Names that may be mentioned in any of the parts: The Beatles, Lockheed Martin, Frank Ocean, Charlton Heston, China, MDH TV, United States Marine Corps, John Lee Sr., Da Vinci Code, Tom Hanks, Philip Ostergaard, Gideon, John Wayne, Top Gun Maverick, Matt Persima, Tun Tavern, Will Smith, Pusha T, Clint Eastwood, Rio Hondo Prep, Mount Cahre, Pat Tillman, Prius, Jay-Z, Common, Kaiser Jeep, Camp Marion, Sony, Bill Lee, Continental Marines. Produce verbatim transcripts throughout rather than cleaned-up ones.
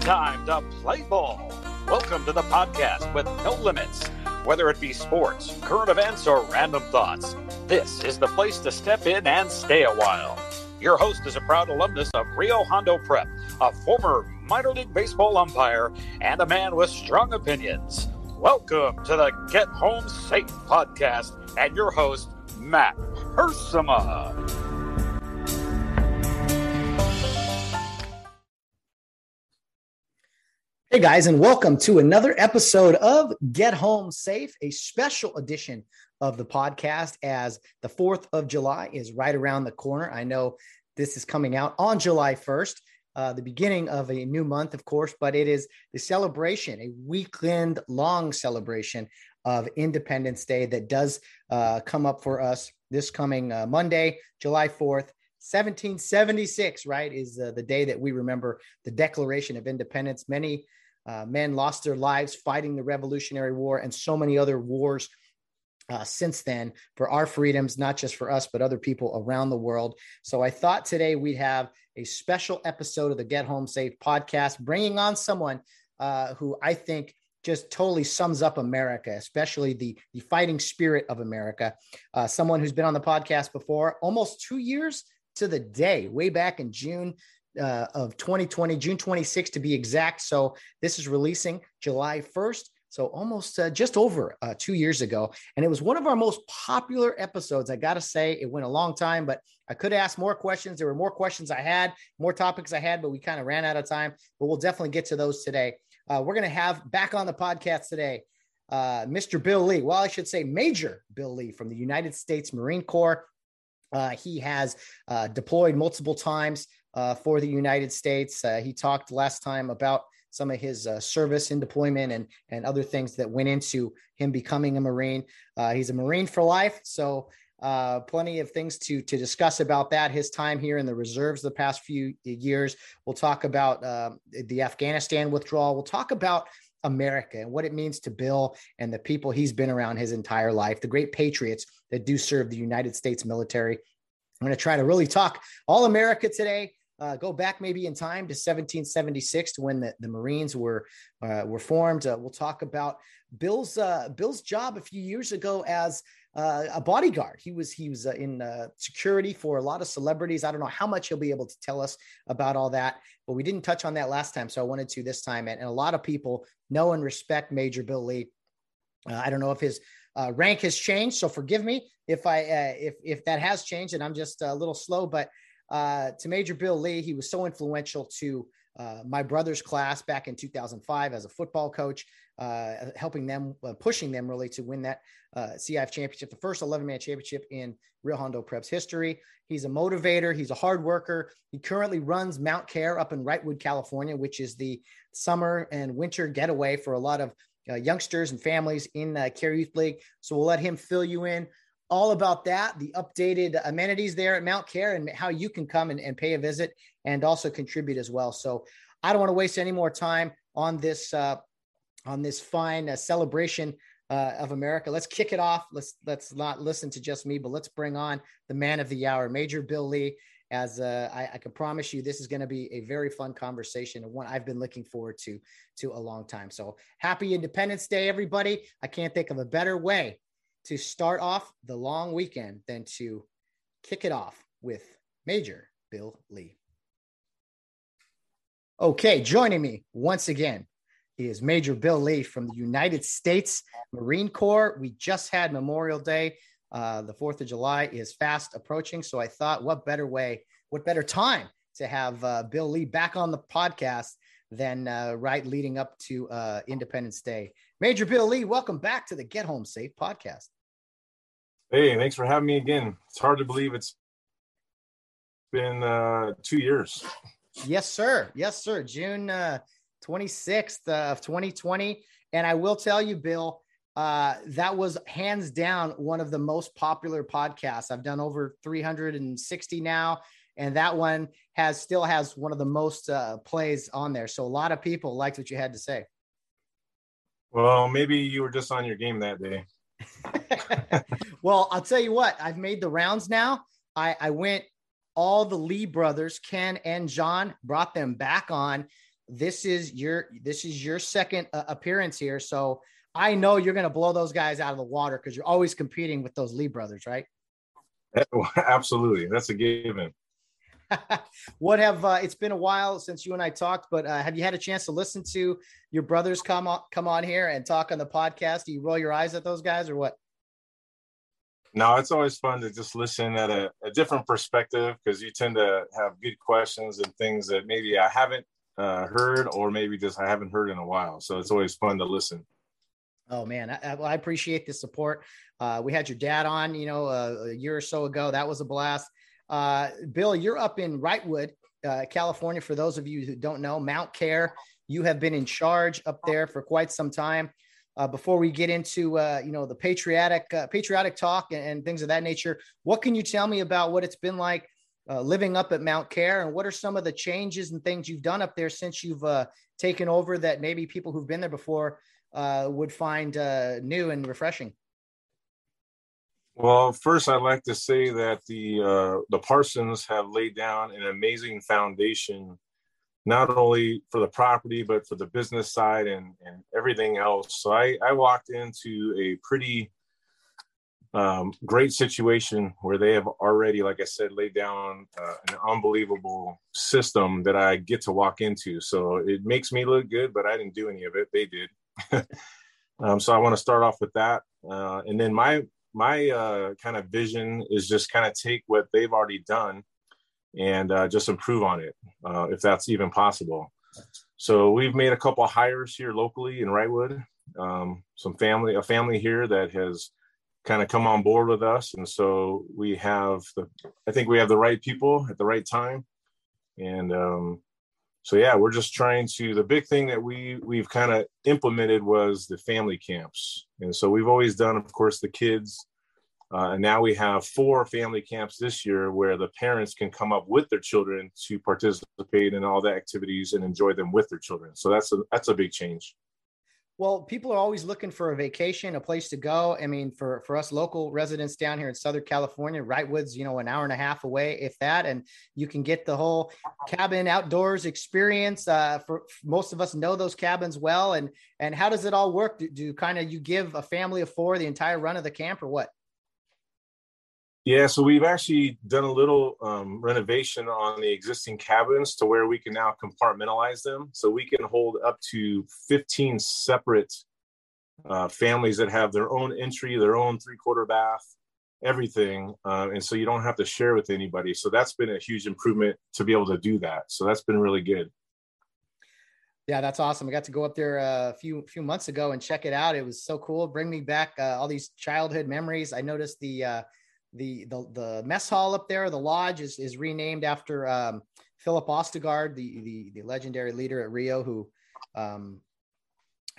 Time to play ball. Welcome to the podcast with no limits. Whether it be sports, current events, or random thoughts, this is the place to step in and stay a while. Your host is a proud alumnus of Rio Hondo Prep, a former minor league baseball umpire, and a man with strong opinions. Welcome to the Get Home Safe podcast and your host, Matt Persima. Hey guys, and welcome to another episode of Get Home Safe, a special edition of the podcast as the fourth of July is right around the corner. I know this is coming out on July first, uh, the beginning of a new month, of course, but it is the celebration, a weekend long celebration of Independence Day that does uh, come up for us this coming uh, Monday, July fourth. seventeen seventy-six, right, is uh, the day that we remember the Declaration of Independence. Many uh, men lost their lives fighting the Revolutionary War and so many other wars uh, since then for our freedoms, not just for us, but other people around the world. So I thought today we'd have a special episode of the Get Home Safe podcast, bringing on someone uh, who I think just totally sums up America, especially the, the fighting spirit of America. Uh, someone who's been on the podcast before, almost two years to the day, way back in June uh, of twenty twenty, June twenty-sixth to be exact. So this is releasing July first. So almost uh, just over uh, two years ago. And it was one of our most popular episodes. I got to say, it went a long time, but I could ask more questions. There were more questions I had, more topics I had, but we kind of ran out of time, but we'll definitely get to those today. Uh, we're going to have back on the podcast today, uh, Mister Bill Lee. Well, I should say Major Bill Lee from the United States Marine Corps. Uh, he has uh, deployed multiple times uh, for the United States. Uh, he talked last time about some of his uh, service in deployment and, and other things that went into him becoming a Marine. Uh, he's a Marine for life. So uh, plenty of things to, to discuss about that. His time here in the reserves the past few years. We'll talk about uh, the Afghanistan withdrawal. We'll talk about America and what it means to Bill and the people he's been around his entire life, the great patriots that do serve the United States military. I'm going to try to really talk all America today, uh, go back maybe in time to seventeen seventy-six to when the, the Marines were, uh, were formed. Uh, we'll talk about Bill's, uh, Bill's job a few years ago as uh, a bodyguard. He was, he was uh, in uh, security for a lot of celebrities. I don't know how much he'll be able to tell us about all that, but we didn't touch on that last time. So I wanted to this time. And, and a lot of people know and respect Major Bill Lee. Uh, I don't know if his uh, rank has changed, so forgive me if I uh, if if that has changed and I'm just a little slow. But uh, to Major Bill Lee, he was so influential to uh, my brother's class back in two thousand five as a football coach, uh, helping them, uh, pushing them really to win that uh, C I F championship, the first eleven-man championship in Rio Hondo Prep's history. He's a motivator. He's a hard worker. He currently runs Mount Cahre up in Wrightwood, California, which is the summer and winter getaway for a lot of Uh, youngsters and families in uh, Cahre Youth League. So we'll let him fill you in all about that, the updated amenities there at Mount Cahre and how you can come and, and pay a visit and also contribute as well. So I don't want to waste any more time on this, uh, on this fine uh, celebration uh, of America. Let's kick it off. Let's, let's not listen to just me, but let's bring on the man of the hour, Major Bill Lee. As uh, I, I can promise you, this is going to be a very fun conversation and one I've been looking forward to to a long time. So happy Independence Day, everybody. I can't think of a better way to start off the long weekend than to kick it off with Major Bill Lee. Okay, joining me once again is Major Bill Lee from the United States Marine Corps. We just had Memorial Day. Uh, the fourth of July is fast approaching. So I thought what better way, what better time to have uh, Bill Lee back on the podcast than uh, right leading up to uh, Independence Day. Major Bill Lee, welcome back to the Get Home Safe podcast. Hey, thanks for having me again. It's hard to believe it's been uh, two years. Yes, sir. Yes, sir. June uh, twenty-sixth of twenty twenty. And I will tell you, Bill, Uh, that was hands down one of the most popular podcasts. I've done over three hundred sixty now, And that one has still has one of the most uh, plays on there. So a lot of people liked what you had to say. Well, maybe you were just on your game that day. Well, I'll tell you what, I've made the rounds now. I, I went, all the Lee brothers, Ken and John, brought them back on. This is your, this is your second uh, appearance here. So I know you're going to blow those guys out of the water because you're always competing with those Lee brothers, right? Absolutely. That's a given. What have, uh, it's been a while since you and I talked, but uh, have you had a chance to listen to your brothers come on, come on here and talk on the podcast? Do you roll your eyes at those guys or what? No, it's always fun to just listen at a, a different perspective, because you tend to have good questions and things that maybe I haven't uh, heard, or maybe just I haven't heard in a while. So it's always fun to listen. Oh, man, I, I appreciate the support. Uh, we had your dad on, you know, a, a year or so ago. That was a blast. Uh, Bill, you're up in Wrightwood, uh, California. For those of you who don't know, Mount Cahre, you have been in charge up there for quite some time. Uh, before we get into, uh, you know, the patriotic uh, patriotic talk and, and things of that nature, what can you tell me about what it's been like uh, living up at Mount Cahre, and what are some of the changes and things you've done up there since you've uh, taken over that maybe people who've been there before uh, would find uh, new and refreshing? Well, first, I'd like to say that the uh, the Parsons have laid down an amazing foundation, not only for the property, but for the business side and, and everything else. So I, I walked into a pretty um, great situation where they have already, like I said, laid down uh, an unbelievable system that I get to walk into. So it makes me look good, but I didn't do any of it. They did. um, so I want to start off with that. Uh, and then my, my uh, kind of vision is just kind of take what they've already done and uh, just improve on it, uh, if that's even possible. So we've made a couple of hires here locally in Wrightwood, um, some family, a family here that has kind of come on board with us. And so we have, the, I think we have the right people at the right time. And um, so, yeah, we're just trying to, the big thing that we, we've kind of implemented was the family camps. And so we've always done, of course, the kids. Uh, and now we have four family camps this year where the parents can come up with their children to participate in all the activities and enjoy them with their children. So that's a, that's a big change. Well, people are always looking for a vacation, a place to go. I mean, for, for us local residents down here in Southern California, Wrightwood's, you know, an hour and a half away, if that, and you can get the whole cabin outdoors experience. Uh, for, for most of us know those cabins well. And, and how does it all work? Do, do kind of, you give a family of four the entire run of the camp or what? Yeah, so we've actually done a little um, renovation on the existing cabins to where we can now compartmentalize them. So we can hold up to fifteen separate uh, families that have their own entry, their own three-quarter bath, everything. Uh, and so you don't have to share with anybody. So that's been a huge improvement to be able to do that. So that's been really good. Yeah, that's awesome. I got to go up there a few few months ago and check it out. It was so cool. Bring me back uh, all these childhood memories. I noticed the... Uh, The, the the mess hall up there, the lodge is is renamed after um, Philip Ostergaard, the, the the legendary leader at Rio, who um,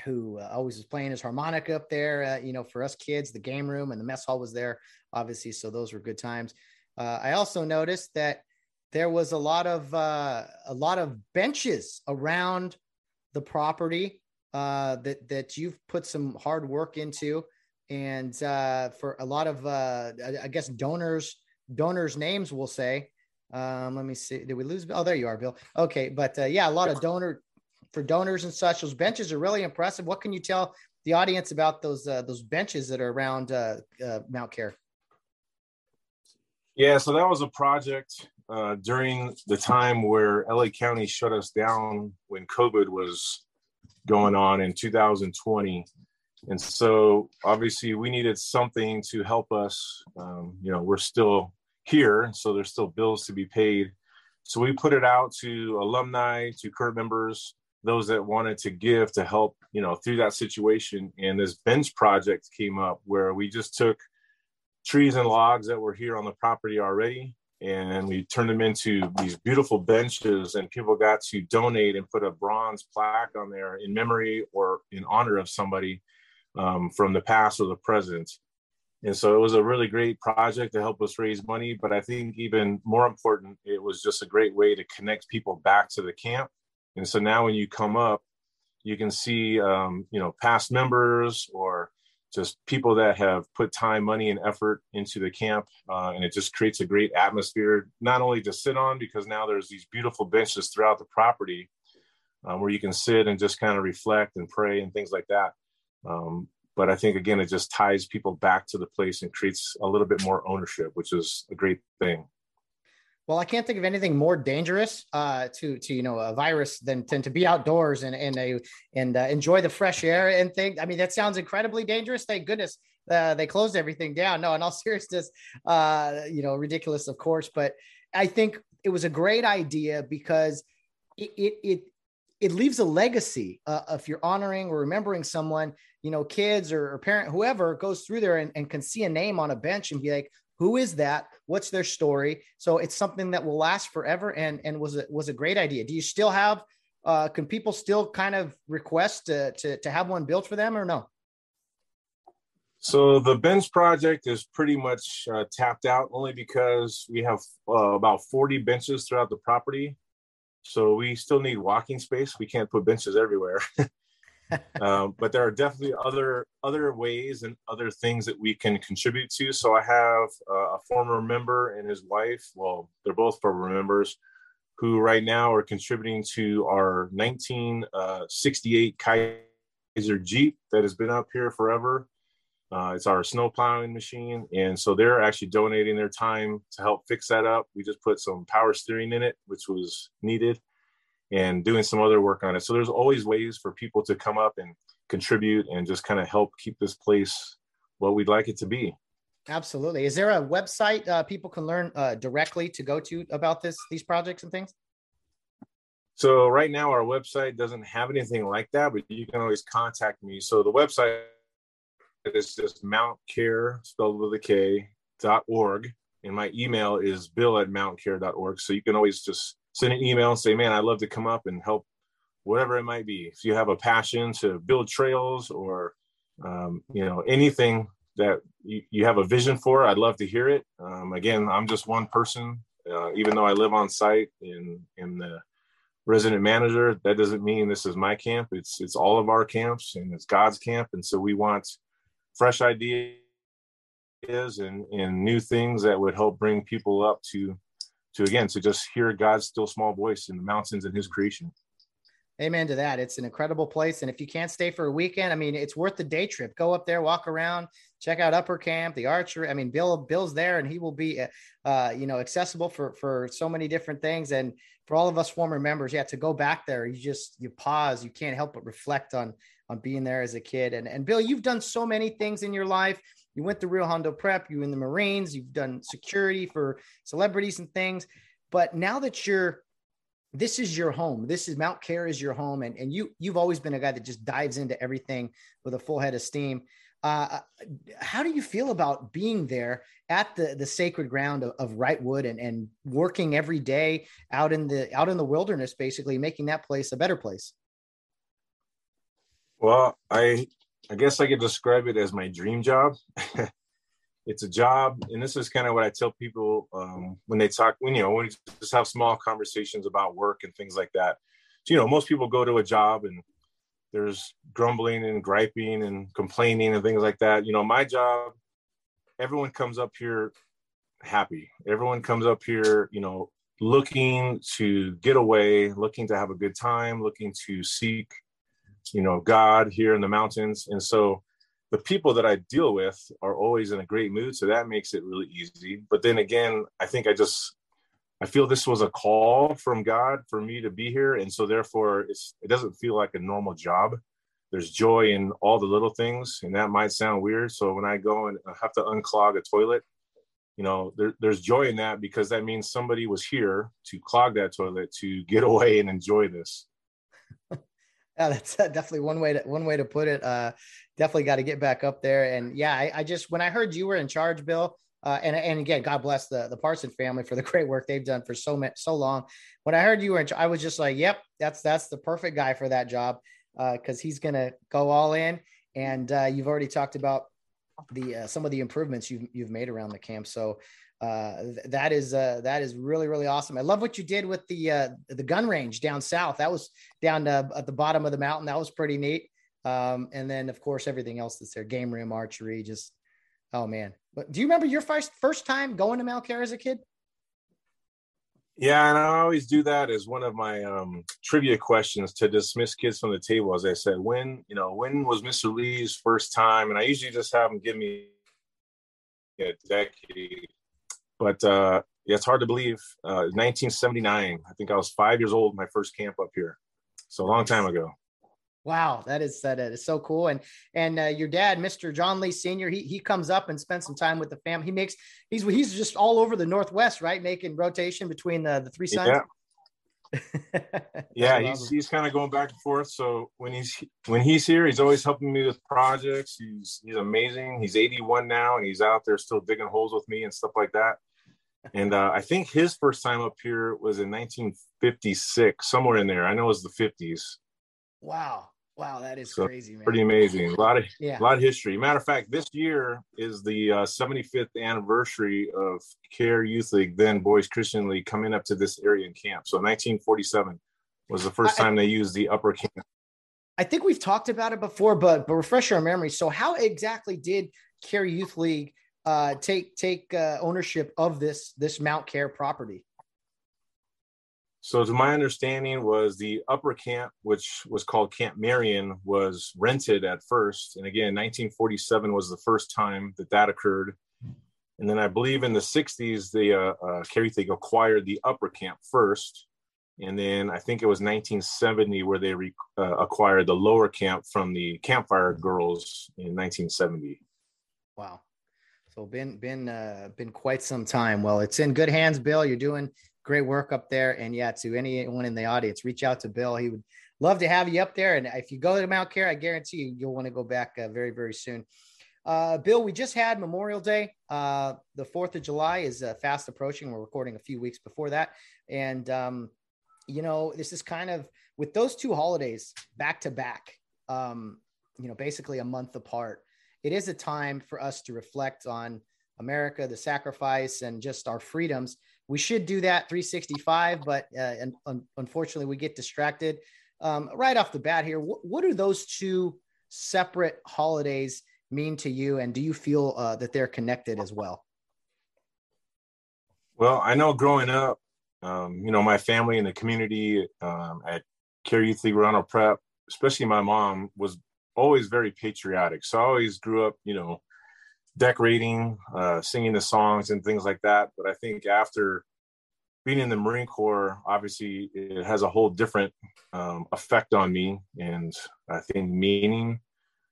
who uh, always was playing his harmonica up there. Uh, you know, for us kids, the game room and the mess hall was there, obviously. So those were good times. Uh, I also noticed that there was a lot of uh, a lot of benches around the property uh, that that you've put some hard work into. And uh, for a lot of, uh, I guess, donors, donors' names, we'll say. Um, let me see. Did we lose? Oh, there you are, Bill. Okay. But uh, yeah, a lot of donor for donors and such. Those benches are really impressive. What can you tell the audience about those uh, those benches that are around uh, uh, Mount Cahre? Yeah, so that was a project uh, during the time where L A County shut us down when COVID was going on in two thousand twenty. And so obviously we needed something to help us. Um, you know, we're still here, so there's still bills to be paid. So we put it out to alumni, to current members, those that wanted to give to help, you know, through that situation. And this bench project came up where we just took trees and logs that were here on the property already, and we turned them into these beautiful benches, and people got to donate and put a bronze plaque on there in memory or in honor of somebody. Um, from the past or the present. And so it was a really great project to help us raise money. But I think even more important, it was just a great way to connect people back to the camp. And so now when you come up, you can see, um, you know, past members or just people that have put time, money, and effort into the camp. Uh, and it just creates a great atmosphere, not only to sit on, because now there's these beautiful benches throughout the property um, where you can sit and just kind of reflect and pray and things like that. Um, but I think, again, it just ties people back to the place and creates a little bit more ownership, which is a great thing. Well, I can't think of anything more dangerous uh, to to you know a virus than than to be outdoors and and a, and uh, enjoy the fresh air and think. I mean, that sounds incredibly dangerous. Thank goodness uh, they closed everything down. No, in all seriousness, uh, you know, ridiculous, of course. But I think it was a great idea because it it it, it leaves a legacy. Uh, if you're honoring or remembering someone, you know, kids or, or parent, whoever goes through there and, and can see a name on a bench and be like, who is that? What's their story? So it's something that will last forever, and and was a, was a great idea. Do you still have, uh, can people still kind of request to, to, to have one built for them or no? So the bench project is pretty much uh, tapped out only because we have uh, about forty benches throughout the property. So we still need walking space. We can't put benches everywhere. um, but there are definitely other other ways and other things that we can contribute to. So I have uh, a former member and his wife, well, they're both former members, who right now are contributing to our nineteen sixty-eight Kaiser Jeep that has been up here forever. Uh, it's our snow plowing machine. And so they're actually donating their time to help fix that up. We just put some power steering in it, which was needed, and doing some other work on it. So there's always ways for people to come up and contribute and just kind of help keep this place what we'd like it to be. Absolutely. Is there a website uh, people can learn uh, directly to go to about this, these projects and things? So right now our website doesn't have anything like that, but you can always contact me. So the website is just Mount Cahre, spelled with a K, dot org. And my email is bill at mount cahre dot org. So you can always just send an email and say, man, I'd love to come up and help whatever it might be. If you have a passion to build trails or, um, you know, anything that you, you have a vision for, I'd love to hear it. Um, again, I'm just one person, uh, even though I live on site and am the resident manager, that doesn't mean this is my camp. It's, it's all of our camps and it's God's camp. And so we want fresh ideas and, and new things that would help bring people up to To again, to just hear God's still small voice in the mountains and his creation. Amen to that. It's an incredible place. And if you can't stay for a weekend, I mean, it's worth the day trip. Go up there, walk around, check out Upper Camp, the archery. I mean, Bill, Bill's there and he will be, uh, you know, accessible for, for so many different things. And for all of us former members, yeah, to go back there, you just, you pause, you can't help but reflect on, on being there as a kid. And, and Bill, you've done so many things in your life. You went through Rio Hondo Prep, you in the Marines, you've done security for celebrities and things. But now that you're, this is your home, this is Mount Cahre is your home. And, and you, you've always been a guy that just dives into everything with a full head of steam. Uh, how do you feel about being there at the, the sacred ground of, of Wrightwood and, and working every day out in the, out in the wilderness, basically making that place a better place? Well, I, I guess I could describe it as my dream job. It's a job, and this is kind of what I tell people um, when they talk, when, you know, when we just have small conversations about work and things like that. So, you know, most people go to a job and there's grumbling and griping and complaining and things like that. You know, my job, everyone comes up here happy. Everyone comes up here, you know, looking to get away, looking to have a good time, looking to seek, you know, God here in the mountains. And so the people that I deal with are always in a great mood. So that makes it really easy. But then again, I think I just, I feel this was a call from God for me to be here. And so therefore it's, it doesn't feel like a normal job. There's joy in all the little things. And that might sound weird. So when I go and I have to unclog a toilet, you know, there, there's joy in that because that means somebody was here to clog that toilet, to get away and enjoy this. Yeah, that's definitely one way to one way to put it. Uh, definitely got to get back up there. And yeah, I, I just when I heard you were in charge, Bill, uh, and and again, God bless the the Parson family for the great work they've done for so much, so long. When I heard you were in charge, I was just like, "Yep, that's that's the perfect guy for that job," because uh, he's gonna go all in. And uh, you've already talked about the uh, some of the improvements you've you've made around the camp. So uh, th- that is uh, that is really really awesome. I love what you did with the uh, the gun range down south. That was down uh, at the bottom of the mountain. That was pretty neat. Um, and then of course everything else that's there, game room, archery, just oh man. But do you remember your first first time going to Mount Cahre as a kid? Yeah, and I always do that as one of my um, trivia questions to dismiss kids from the table. As I said, when, you know, when was Mister Lee's first time? And I usually just have them give me a decade. But uh, yeah, it's hard to believe. Uh, nineteen seventy-nine, I think I was five years old, my first camp up here. So a long time ago. Wow, that is that is so cool. And and uh, your dad, Mister John Lee Senior, he he comes up and spends some time with the family. He makes he's he's just all over the Northwest, right? Making rotation between the, the three sons. Yeah, yeah he's he's kind of going back and forth. So when he's when he's here, he's always helping me with projects. He's he's amazing. He's eighty-one now, and he's out there still digging holes with me and stuff like that. And uh, I think his first time up here was in nineteen fifty-six, somewhere in there. I know it was the fifties. Wow. Wow, that is so crazy, man. Pretty amazing. A lot of yeah. a lot of history. Matter of fact, this year is the uh, seventy-fifth anniversary of Cahre Youth League, then Boys Christian League, coming up to this area in camp. So nineteen forty-seven was the first time I, they used the upper camp. I think we've talked about it before, but but refresh our memory. So how exactly did Cahre Youth League uh, take take uh, ownership of this this Mount Cahre property? So to my understanding was the upper camp, which was called Camp Marion, was rented at first. And again, nineteen forty-seven was the first time that that occurred. And then I believe in the sixties, the uh, uh, Cahre Youth League acquired the upper camp first. And then I think it was nineteen seventy where they re- uh, acquired the lower camp from the Campfire Girls in nineteen seventy. Wow. So been, been, uh, been quite some time. Well, it's in good hands, Bill. You're doing great work up there. And yeah, to anyone in the audience, reach out to Bill. He would love to have you up there. And if you go to Mount Cahre, I guarantee you, you'll want to go back uh, very, very soon. Uh, Bill, we just had Memorial Day. Uh, the fourth of July is uh, fast approaching. We're recording a few weeks before that. And, um, you know, this is kind of with those two holidays back to back, um, you know, basically a month apart. It is a time for us to reflect on America, the sacrifice, and just our freedoms. We should do that three sixty-five, but uh, and, un- unfortunately we get distracted. Um, right off the bat here, wh- what do those two separate holidays mean to you? And do you feel uh, that they're connected as well? Well, I know growing up, um, you know, my family and the community um, at Cahre Youth League, Rio Hondo Prep, especially my mom, was always very patriotic. So I always grew up, you know, decorating, uh, singing the songs and things like that. But I think after being in the Marine Corps, obviously it has a whole different um, effect on me. And I think meaning,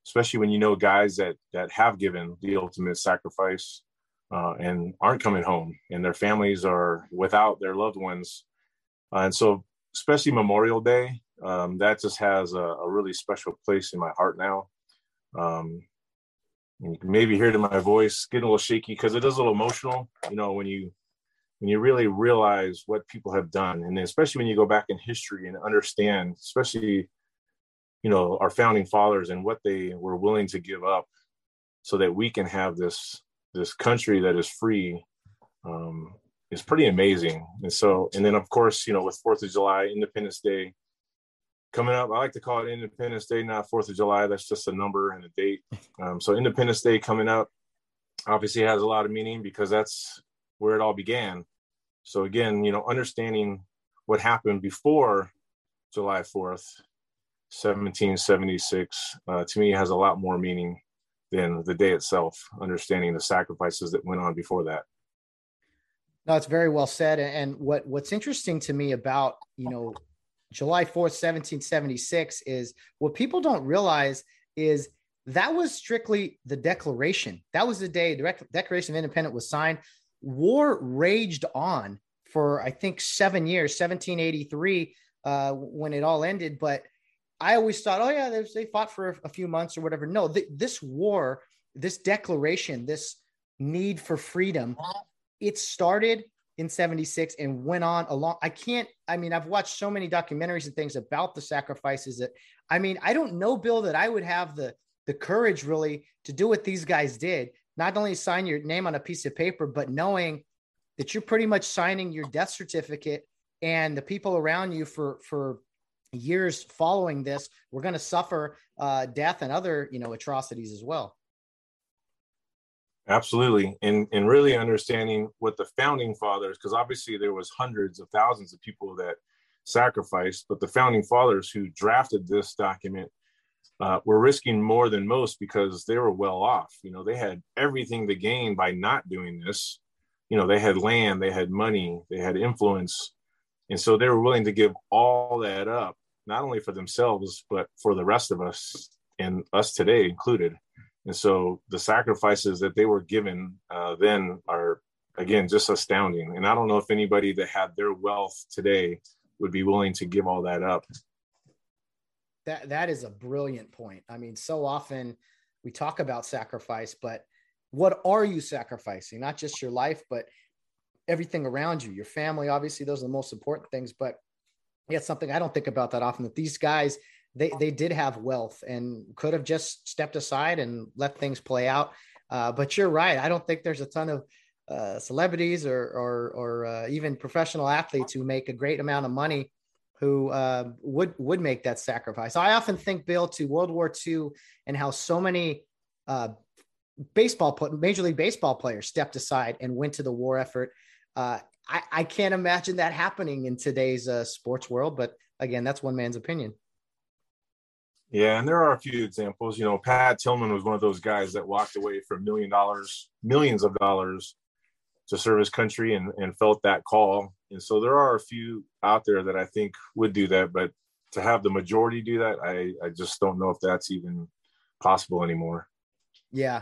especially when you know guys that that have given the ultimate sacrifice uh, and aren't coming home and their families are without their loved ones. Uh, and so especially Memorial Day, um, that just has a, a really special place in my heart now. Um, You can maybe hear it in my voice, getting a little shaky because it is a little emotional, you know, when you when you really realize what people have done. And especially when you go back in history and understand, especially, you know, our founding fathers and what they were willing to give up so that we can have this this country that is free. Um, it's pretty amazing. And so and then, of course, you know, with fourth of July, Independence Day coming up, I like to call it Independence Day, not fourth of July. That's just a number and a date. Um, so Independence Day coming up obviously has a lot of meaning because that's where it all began. So again, you know, understanding what happened before July fourth, seventeen seventy-six, uh, to me has a lot more meaning than the day itself, understanding the sacrifices that went on before that. No, it's very well said. And what what's interesting to me about, you know, July fourth, seventeen seventy-six is what people don't realize is that was strictly the declaration. That was the day the Declaration of Independence was signed. War raged on for, I think, seven years, seventeen eighty-three, uh, when it all ended. But I always thought, oh, yeah, they fought for a few months or whatever. No, th- this war, this declaration, this need for freedom, it started in seventy-six and went on along. I can't, I mean, I've watched so many documentaries and things about the sacrifices that, I mean, I don't know, Bill, that I would have the the courage really to do what these guys did, not only sign your name on a piece of paper, but knowing that you're pretty much signing your death certificate, and the people around you for, for years following this, we're going to suffer uh, death and other, you know, atrocities as well. Absolutely. And, and really understanding what the founding fathers, because obviously there was hundreds of thousands of people that sacrificed, but the founding fathers who drafted this document uh, were risking more than most because they were well off. You know, they had everything to gain by not doing this. You know, they had land, they had money, they had influence. And so they were willing to give all that up, not only for themselves, but for the rest of us, and us today included. And so the sacrifices that they were given uh, then are, again, just astounding. And I don't know if anybody that had their wealth today would be willing to give all that up. That that is a brilliant point. I mean, so often we talk about sacrifice, but what are you sacrificing? Not just your life, but everything around you, your family, obviously those are the most important things, but yeah, it's something I don't think about that often, that these guys, they they did have wealth and could have just stepped aside and let things play out. Uh, but you're right. I don't think there's a ton of uh, celebrities or, or, or uh, even professional athletes who make a great amount of money who uh, would, would make that sacrifice. I often think, Bill, to World War Two and how so many uh, baseball, Major League Baseball players stepped aside and went to the war effort. Uh, I, I can't imagine that happening in today's uh, sports world, but again, that's one man's opinion. Yeah, and there are a few examples. You know, Pat Tillman was one of those guys that walked away from million dollars, millions of dollars to serve his country and, and felt that call. And so there are a few out there that I think would do that, but to have the majority do that, I, I just don't know if that's even possible anymore. Yeah,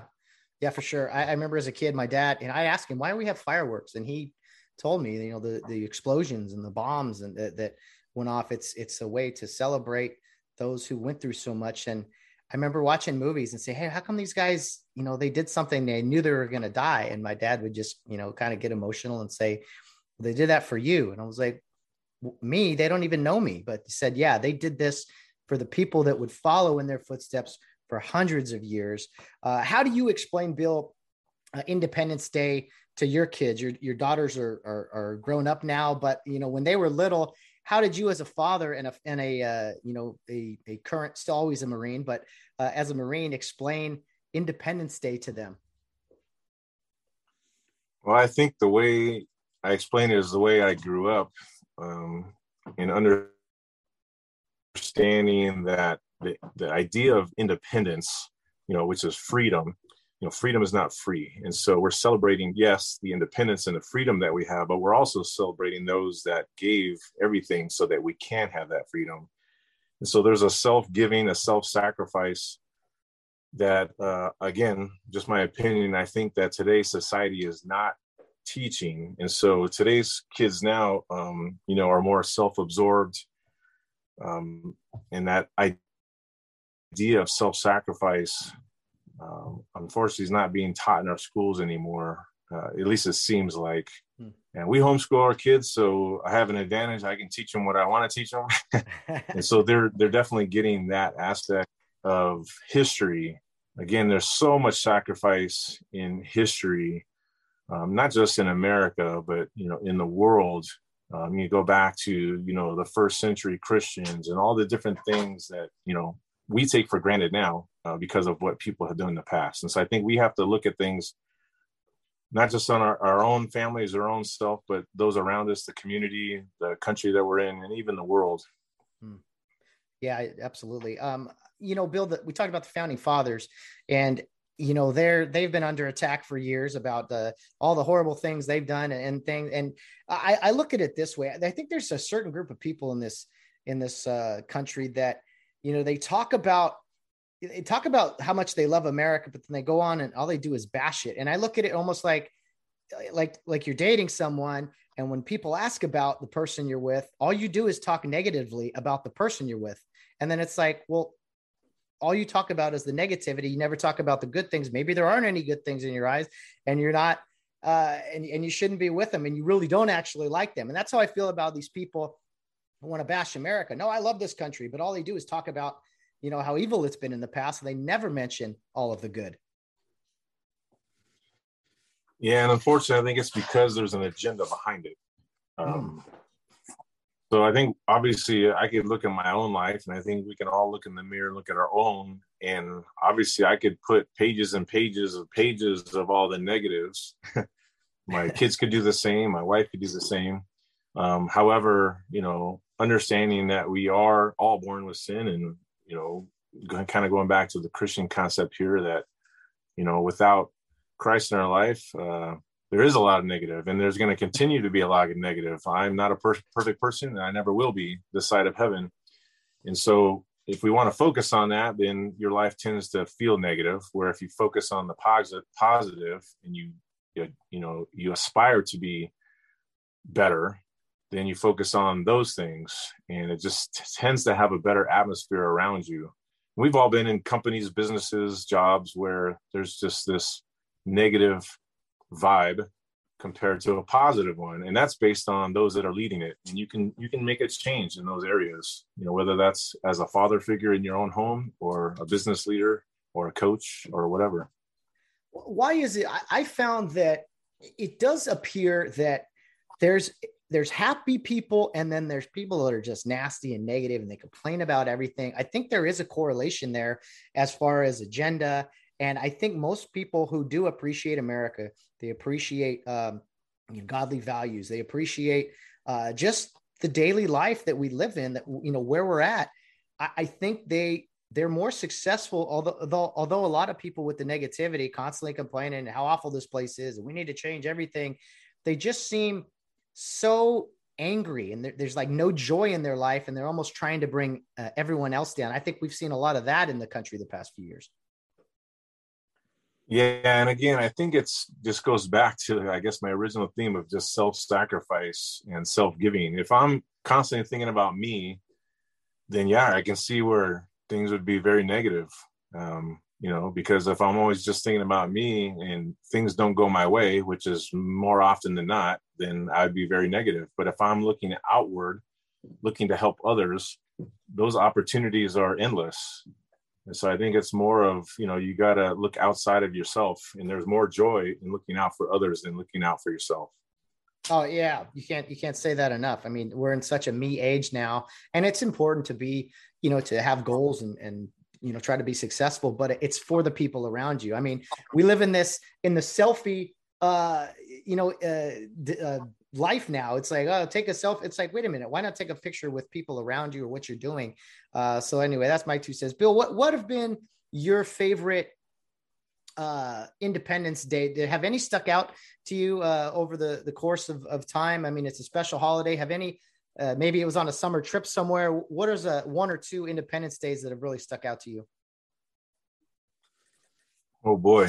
yeah, for sure. I, I remember as a kid, my dad, and I asked him, why do we have fireworks? And he told me, you know, the, the explosions and the bombs and the, that went off. It's it's a way to celebrate those who went through so much. And I remember watching movies and say, hey, how come these guys, you know, they did something, they knew they were going to die. And my dad would just, you know, kind of get emotional and say, well, they did that for you. And I was like, me, they don't even know me. But he said, yeah, they did this for the people that would follow in their footsteps for hundreds of years. Uh, how do you explain, Bill, uh, Independence Day to your kids? Your your daughters are, are are grown up now, but you know, when they were little, how did you, as a father and a and a uh, you know a a current, still always a Marine, but uh, as a Marine, explain Independence Day to them? Well, I think the way I explain it is the way I grew up, um, in understanding that the, the idea of independence, you know, which is freedom. You know, freedom is not free. And so we're celebrating, yes, the independence and the freedom that we have, but we're also celebrating those that gave everything so that we can have that freedom. And so there's a self-giving, a self-sacrifice that, uh, again, just my opinion, I think that today's society is not teaching. And so today's kids now, um, you know, are more self-absorbed. Um, and that idea of self-sacrifice, Um, unfortunately, it's not being taught in our schools anymore. Uh, at least it seems like. Hmm. And we homeschool our kids, so I have an advantage. I can teach them what I want to teach them, and so they're they're definitely getting that aspect of history. Again, there's so much sacrifice in history, um, not just in America, but you know, in the world. Um, you go back to you know the first century Christians and all the different things that you know we take for granted now. Uh, because of what people have done in the past. And so I think we have to look at things, not just on our, our own families, our own self, but those around us, the community, the country that we're in, and even the world. Yeah, absolutely. Um, you know, Bill, the, we talked about the founding fathers, and, you know, they're, they've been under attack for years about the, all the horrible things they've done and, and things. And I, I look at it this way. I think there's a certain group of people in this, in this uh, country that, you know, they talk about, They talk about how much they love America, but then they go on and all they do is bash it. And I look at it almost like, like, like you're dating someone. And when people ask about the person you're with, all you do is talk negatively about the person you're with. And then it's like, well, all you talk about is the negativity. You never talk about the good things. Maybe there aren't any good things in your eyes, and you're not, uh, and, and you shouldn't be with them, and you really don't actually like them. And that's how I feel about these people who want to bash America. No, I love this country, but all they do is talk about, you know, how evil it's been in the past. And they never mention all of the good. Yeah. And unfortunately, I think it's because there's an agenda behind it. Um, mm. So I think obviously I could look in my own life, and I think we can all look in the mirror, look at our own. And obviously I could put pages and pages of pages of all the negatives. My kids could do the same. My wife could do the same. Um, however, you know, understanding that we are all born with sin, and, you know, going, kind of going back to the Christian concept here that, you know, without Christ in our life, uh, there is a lot of negative, and there's going to continue to be a lot of negative. I'm not a per- perfect person, and I never will be this side of heaven. And so if we want to focus on that, then your life tends to feel negative, where if you focus on the positive, positive and you, you know, you aspire to be better, then you focus on those things, and it just tends to have a better atmosphere around you. We've all been in companies, businesses, jobs where there's just this negative vibe compared to a positive one. And that's based on those that are leading it. And you can, you can make a change in those areas, you know, whether that's as a father figure in your own home, or a business leader, or a coach, or whatever. Why is it? I found that it does appear that there's, there's happy people, and then there's people that are just nasty and negative, and they complain about everything. I think there is a correlation there as far as agenda. And I think most people who do appreciate America, they appreciate um, you know, godly values. They appreciate uh, just the daily life that we live in, that, you know, where we're at. I, I think they, they're more successful, although, although, although a lot of people with the negativity constantly complaining how awful this place is, and we need to change everything. They just seem so angry, and there, there's like no joy in their life, and they're almost trying to bring uh, everyone else down. I think we've seen a lot of that in the country the past few years. Yeah. And again, I think it's just goes back to, I guess, my original theme of just self-sacrifice and self-giving. If I'm constantly thinking about me, then yeah, I can see where things would be very negative. Um, you know, because if I'm always just thinking about me and things don't go my way, which is more often than not, then I'd be very negative. But if I'm looking outward, looking to help others, those opportunities are endless. And so I think it's more of, you know, you got to look outside of yourself, and there's more joy in looking out for others than looking out for yourself. Oh yeah. You can't, you can't say that enough. I mean, we're in such a me age now, and it's important to be, you know, to have goals and, and, you know, try to be successful, but it's for the people around you. I mean, we live in this, in the selfie, uh, you know, uh, d- uh life now. It's like, oh, take a self. It's like, wait a minute, why not take a picture with people around you or what you're doing? Uh, so anyway, that's my two cents. Bill, what, what have been your favorite uh, Independence Day? Did, have any stuck out to you uh, over the, the course of, of time? I mean, it's a special holiday. Have any, uh, maybe it was on a summer trip somewhere. What is a one or two Independence Days that have really stuck out to you? Oh boy.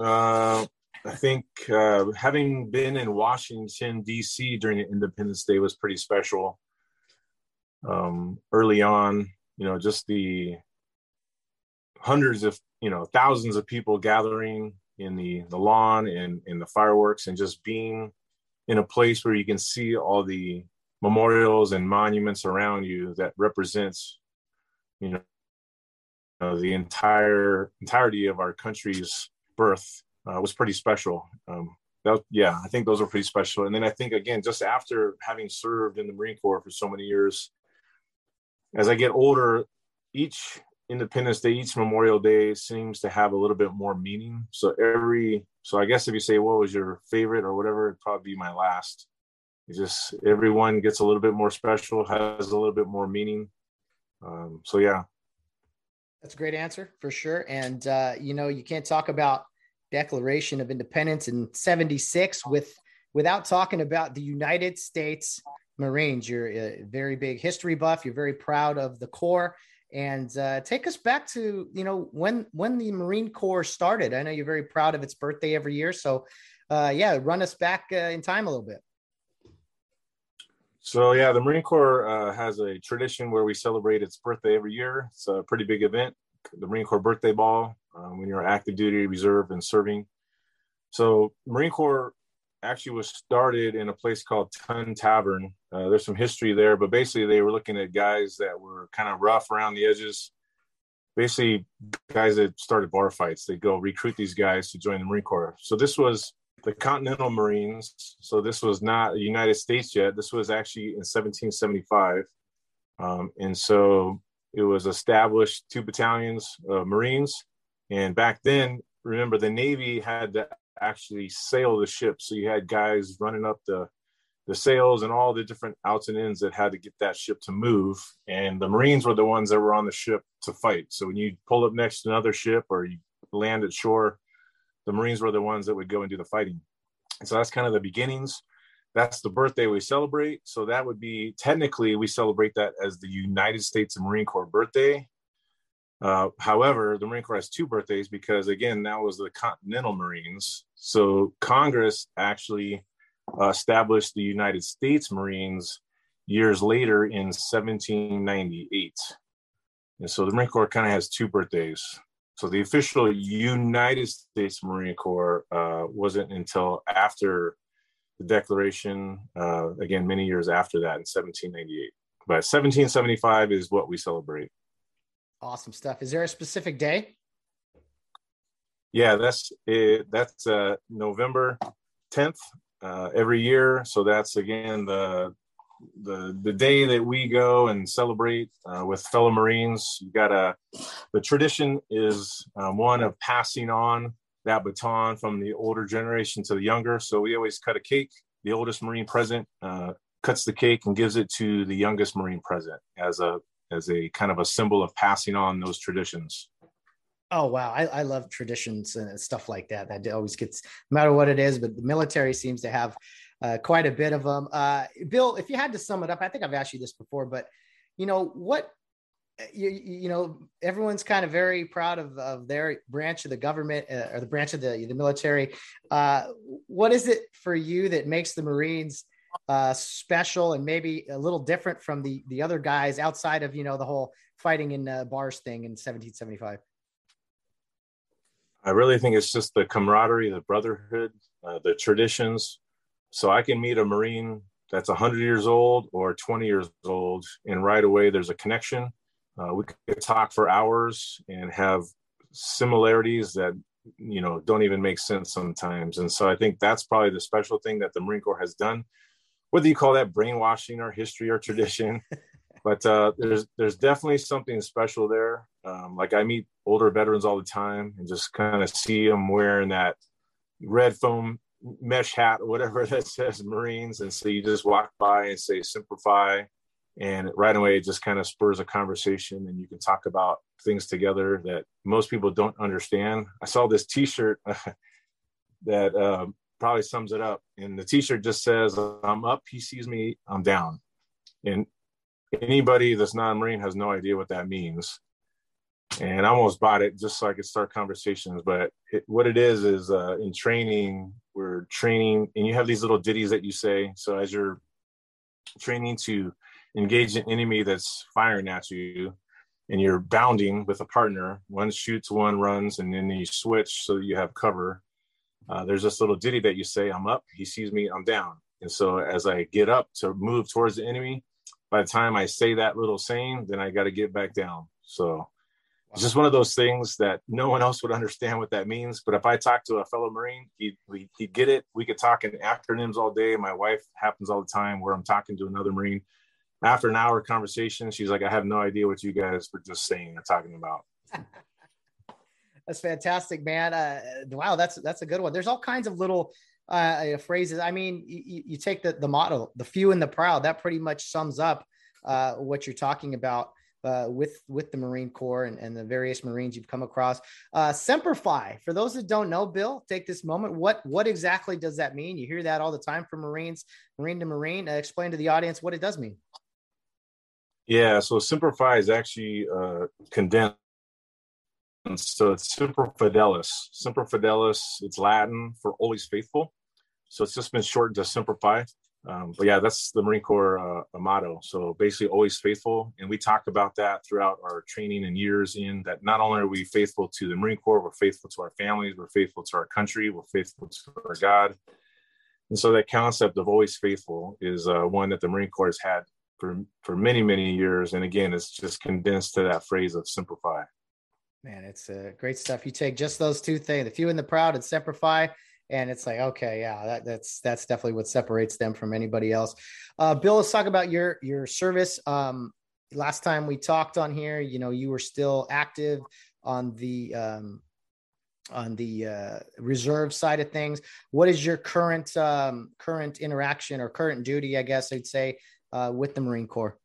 Uh, I think uh, having been in Washington, D C during Independence Day was pretty special. Um, early on, you know, just the hundreds of, you know, thousands of people gathering in the, the lawn and in the fireworks, and just being in a place where you can see all the memorials and monuments around you that represents, you know, uh, the entire entirety of our country's birth. Uh, was pretty special. Um, that was, yeah, I think those were pretty special. And then I think, again, just after having served in the Marine Corps for so many years, as I get older, each Independence Day, each Memorial Day seems to have a little bit more meaning. So every, so I guess if you say, what was your favorite or whatever, it'd probably be my last. It's just, everyone gets a little bit more special, has a little bit more meaning. Um, so, yeah. That's a great answer for sure. And, uh, you know, you can't talk about Declaration of Independence in seventy-six with without talking about the United States Marines. You're a very big history buff. You're very proud of the Corps, and uh, take us back to, you know, when when the Marine Corps started. I know you're very proud of its birthday every year. So, uh, yeah, run us back uh, in time a little bit. So yeah, the Marine Corps uh, has a tradition where we celebrate its birthday every year. It's a pretty big event, the Marine Corps Birthday Ball. Um, when you're active duty, reserve, and serving. So Marine Corps actually was started in a place called Tun Tavern. Uh, there's some history there, but basically they were looking at guys that were kind of rough around the edges, basically guys that started bar fights. They go recruit these guys to join the Marine Corps. So this was the Continental Marines. So this was not the United States yet. This was actually in seventeen seventy-five. Um, and so it was established two battalions of Marines. And back then, remember, the Navy had to actually sail the ship. So you had guys running up the the sails and all the different outs and ins that had to get that ship to move. And the Marines were the ones that were on the ship to fight. So when you pull up next to another ship or you land at shore, the Marines were the ones that would go and do the fighting. And so that's kind of the beginnings. That's the birthday we celebrate. So that would be, technically, we celebrate that as the United States Marine Corps birthday. Uh, however, the Marine Corps has two birthdays because, again, that was the Continental Marines. So Congress actually Uh, established the United States Marines years later in seventeen ninety-eight. And so the Marine Corps kind of has two birthdays. So the official United States Marine Corps uh, wasn't until after the Declaration, uh, again, many years after that in seventeen ninety-eight. But seventeen seventy-five is what we celebrate. Awesome stuff. Is there a specific day? Yeah, that's it. That's uh, November tenth. Uh, every year. So that's, again, the the the day that we go and celebrate uh, with fellow Marines. You got a, the tradition is um, one of passing on that baton from the older generation to the younger. So we always cut a cake. The oldest Marine present uh, cuts the cake and gives it to the youngest Marine present as a, as a kind of a symbol of passing on those traditions. Oh, wow. I, I love traditions and stuff like that. That always gets, no matter what it is, but the military seems to have uh, quite a bit of them. Uh, Bill, if you had to sum it up, I think I've asked you this before, but you know what, you, you know, everyone's kind of very proud of, of their branch of the government uh, or the branch of the, the military. Uh, what is it for you that makes the Marines uh, special and maybe a little different from the, the other guys outside of, you know, the whole fighting in uh, bars thing in seventeen seventy-five? I really think it's just the camaraderie, the brotherhood, uh, the traditions. So I can meet a Marine that's one hundred years old or twenty years old, and right away there's a connection. Uh, we could talk for hours and have similarities that, you know, don't even make sense sometimes. And so I think that's probably the special thing that the Marine Corps has done, whether you call that brainwashing or history or tradition. But uh, there's there's definitely something special there. Um, like I meet older veterans all the time and just kind of see them wearing that red foam mesh hat or whatever that says Marines. And so you just walk by and say, simplify. And right away, it just kind of spurs a conversation and you can talk about things together that most people don't understand. I saw this t-shirt that uh, probably sums it up. And the t-shirt just says, I'm up, he sees me, I'm down. And anybody that's not a Marine has no idea what that means. And I almost bought it just so I could start conversations. But it, what it is, is uh, in training, we're training and you have these little ditties that you say. So as you're training to engage an enemy that's firing at you and you're bounding with a partner, one shoots, one runs, and then you switch so you have cover. Uh, there's this little ditty that you say, I'm up, he sees me, I'm down. And so as I get up to move towards the enemy, by the time I say that little saying, then I got to get back down. So it's just one of those things that no one else would understand what that means. But if I talk to a fellow Marine, he'd, he'd get it. We could talk in acronyms all day. My wife happens all the time where I'm talking to another Marine. After an hour conversation, she's like, I have no idea what you guys were just saying or talking about. That's fantastic, man. Uh, wow, that's that's a good one. There's all kinds of little uh phrases. I mean, you, you take the the motto, the few and the proud, that pretty much sums up uh what you're talking about uh with with the Marine Corps and, and the various Marines you've come across. uh Semper Fi, for those that don't know, Bill, take this moment. What what exactly does that mean? You hear that all the time from Marines, Marine to Marine. Uh, explain to the audience what it does mean. Yeah, so Semper Fi is actually uh condensed. So it's Semper Fidelis. Semper Fidelis, it's Latin for always faithful. So it's just been shortened to Semper Fi. Um, but yeah, that's the Marine Corps uh, motto. So basically always faithful. And we talk about that throughout our training and years in that not only are we faithful to the Marine Corps, we're faithful to our families, we're faithful to our country, we're faithful to our God. And so that concept of always faithful is uh, one that the Marine Corps has had for, for many, many years. And again, it's just condensed to that phrase of Semper Fi. man, it's uh, great stuff. You take just those two things, the few and the proud and Semper Fi, and it's like, okay, yeah, that, that's, that's definitely what separates them from anybody else. Uh, Bill, let's talk about your, your service. Um, last time we talked on here, you know, you were still active on the, um, on the uh, reserve side of things. What is your current, um, current interaction or current duty, I guess I'd say, uh, with the Marine Corps?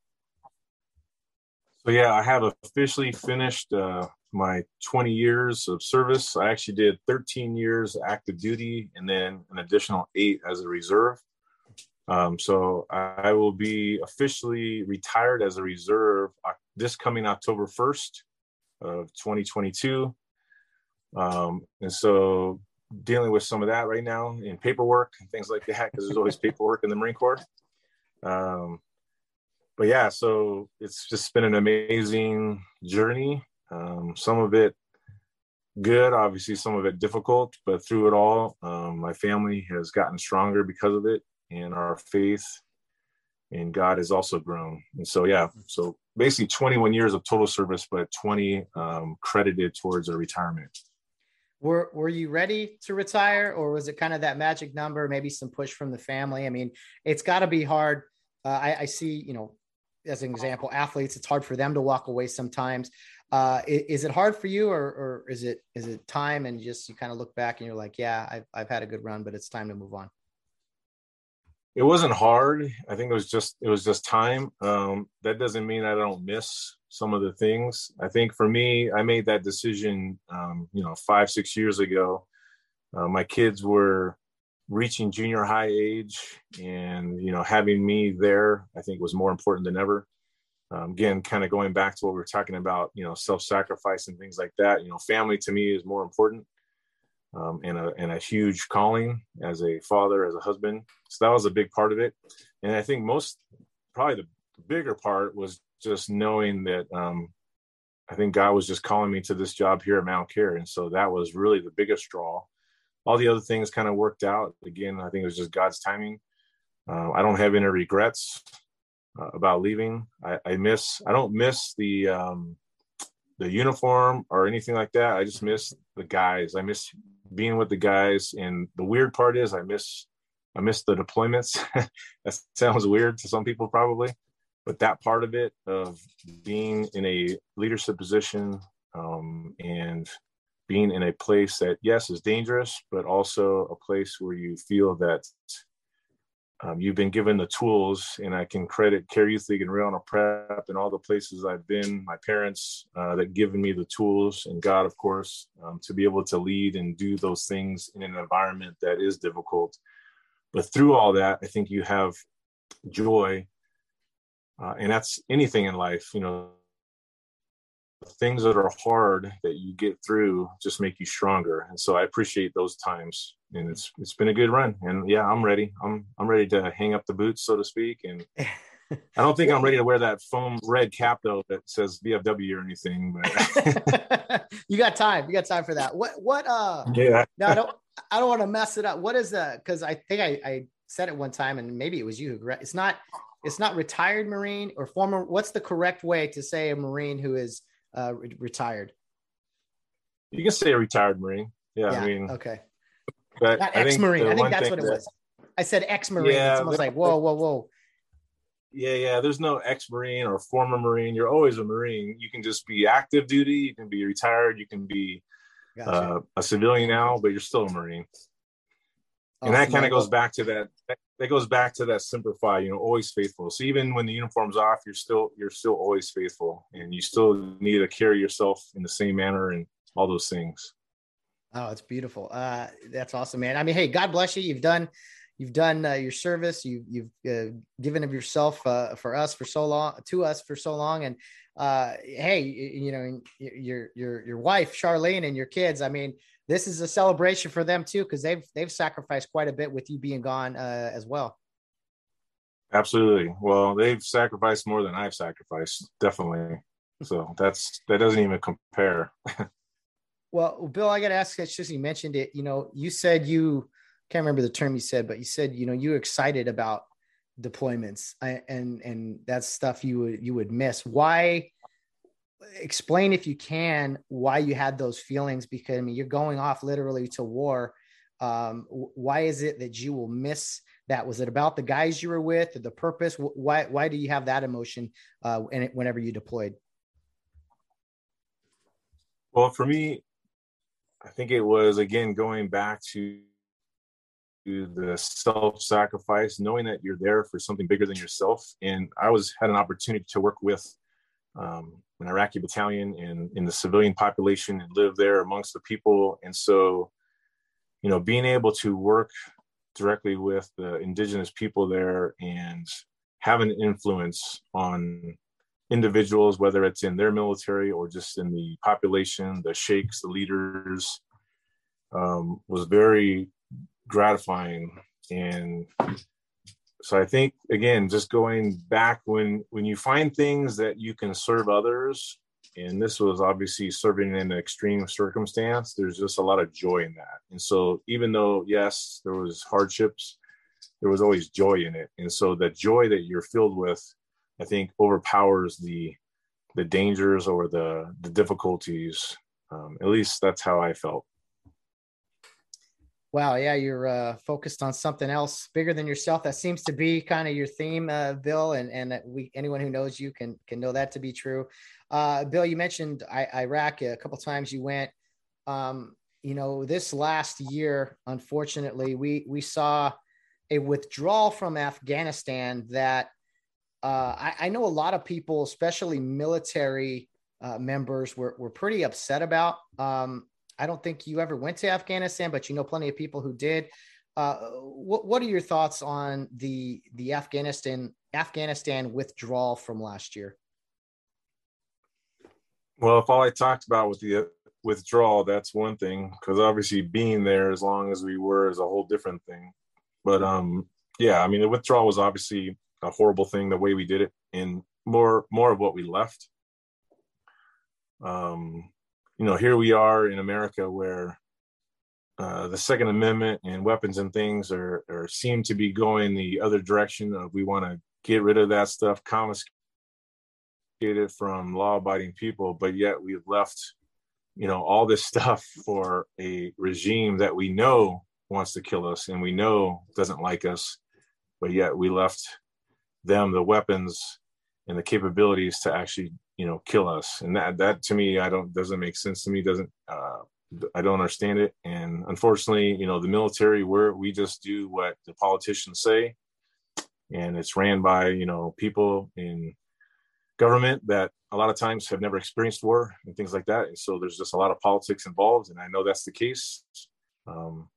So yeah, I had officially finished uh, my twenty years of service. I actually did thirteen years active duty and then an additional eight as a reserve. Um, so I will be officially retired as a reserve this coming October first of twenty twenty-two. Um, and so dealing with some of that right now in paperwork and things like that, because there's always paperwork in the Marine Corps. Um, But yeah, so it's just been an amazing journey. Um, some of it good, obviously some of it difficult, but through it all, um, my family has gotten stronger because of it, and our faith in God has also grown. And so, yeah, so basically twenty-one years of total service, but twenty um, credited towards our retirement. Were were you ready to retire, or was it kind of that magic number, maybe some push from the family? I mean, it's gotta be hard. Uh, I, I see, you know, as an example, athletes, it's hard for them to walk away sometimes. Uh, is, is it hard for you, or, or is it, is it time? And just, you kind of look back and you're like, yeah, I've, I've had a good run, but it's time to move on. It wasn't hard. I think it was just, it was just time. Um, that doesn't mean I don't miss some of the things. I think for me, I made that decision, um, you know, five, six years ago. Uh, my kids were reaching junior high age, and, you know, having me there, I think was more important than ever. Um, again, kind of going back to what we were talking about, you know, self-sacrifice and things like that, you know, family to me is more important, um, and a, and a huge calling as a father, as a husband. So that was a big part of it. And I think most, probably the bigger part was just knowing that, um, I think God was just calling me to this job here at Mount Cahre. And so that was really the biggest draw. All the other things kind of worked out. Again, I think it was just God's timing. Uh, I don't have any regrets uh, about leaving. I, I miss, I don't miss the, um, the uniform or anything like that. I just miss the guys. I miss being with the guys. And the weird part is I miss, I miss the deployments. That sounds weird to some people probably, but that part of it, of being in a leadership position, um, and being in a place that, yes, is dangerous, but also a place where you feel that um, you've been given the tools. And I can credit Cahre Youth League and Rio Hondo Prep and all the places I've been, my parents uh, that given me the tools, and God, of course, um, to be able to lead and do those things in an environment that is difficult. But through all that, I think you have joy. Uh, and that's anything in life, you know. Things that are hard that you get through just make you stronger. And so I appreciate those times, and it's, it's been a good run. And yeah, I'm ready. I'm, I'm ready to hang up the boots, so to speak. And I don't think I'm ready to wear that foam red cap though, that says B F W or anything, but you got time. You got time for that. What, what, uh, yeah. No, I don't, I don't want to mess it up. What is that? Cause I think I, I said it one time, and maybe it was you who, it's not, it's not retired Marine or former. What's the correct way to say a Marine who is, Uh, re- retired? You can say a retired Marine. Yeah, yeah, I mean, okay. But not ex-Marine. I think, I think that's what that, it was. I said ex-Marine. Yeah, it's almost like, whoa, whoa, whoa. Yeah, yeah. There's no ex-Marine or former Marine. You're always a Marine. You can just be active duty. You can be retired. You can be gotcha. uh, a civilian now, but you're still a Marine. Oh, and that kind of goes back to that. that That goes back to that Semper Fi, you know, always faithful. So even when the uniform's off, you're still you're still always faithful, and you still need to carry yourself in the same manner and all those things. Oh, it's beautiful. Uh, that's awesome, man. I mean, hey, God bless you. You've done you've done uh, your service. You, you've uh, given of yourself uh, for us for so long to us for so long, and uh, hey, you know, your your your wife Charlene and your kids. I mean, this is a celebration for them too, because they've they've sacrificed quite a bit with you being gone uh, as well. Absolutely. Well, they've sacrificed more than I've sacrificed, definitely. So that's that doesn't even compare. Well, Bill, I got to ask. It's just you mentioned it. You know, you said you can't remember the term you said, but you said you know you were excited about deployments, and and that's stuff you would you would miss. Why? explain, if you can, why you had those feelings, because I mean, you're going off literally to war. Um, why is it that you will miss that? Was it about the guys you were with, or the purpose? Why, why do you have that emotion uh, whenever you deployed? Well, for me, I think it was, again, going back to the self-sacrifice, knowing that you're there for something bigger than yourself. And I was had an opportunity to work with um, an Iraqi battalion and in the civilian population and live there amongst the people. And so, you know, being able to work directly with the indigenous people there and have an influence on individuals, whether it's in their military or just in the population, the sheikhs, the leaders, um, was very gratifying. And so I think, again, just going back, when when you find things that you can serve others, and this was obviously serving in an extreme circumstance, there's just a lot of joy in that. And so even though, yes, there was hardships, there was always joy in it. And so the joy that you're filled with, I think, overpowers the the dangers or the the difficulties. Um, at least that's how I felt. Wow. Yeah. You're uh, focused on something else bigger than yourself. That seems to be kind of your theme, uh, Bill. And, and we, anyone who knows you can, can know that to be true. Uh, Bill, you mentioned I, Iraq a couple of times you went, um, you know, this last year, unfortunately, we, we saw a withdrawal from Afghanistan that uh, I, I know a lot of people, especially military uh, members, were, were pretty upset about. Um, I don't think you ever went to Afghanistan, but you know plenty of people who did. Uh, what What are your thoughts on the the Afghanistan Afghanistan withdrawal from last year? Well, if all I talked about was the withdrawal, that's one thing, because obviously being there as long as we were is a whole different thing. But um, yeah, I mean, the withdrawal was obviously a horrible thing, the way we did it, and more more of what we left. Um. You know, here we are in America where uh, the Second Amendment and weapons and things are, are seem to be going the other direction of we want to get rid of that stuff, confiscate it from law-abiding people, but yet we've left, you know, all this stuff for a regime that we know wants to kill us and we know doesn't like us, but yet we left them the weapons and the capabilities to actually, you know, kill us. And that, that to me, I don't, doesn't make sense to me. Doesn't, uh, I don't understand it. And unfortunately, you know, the military, we're, we just do what the politicians say, and it's ran by, you know, people in government that a lot of times have never experienced war and things like that. And so there's just a lot of politics involved. And I know that's the case. Um,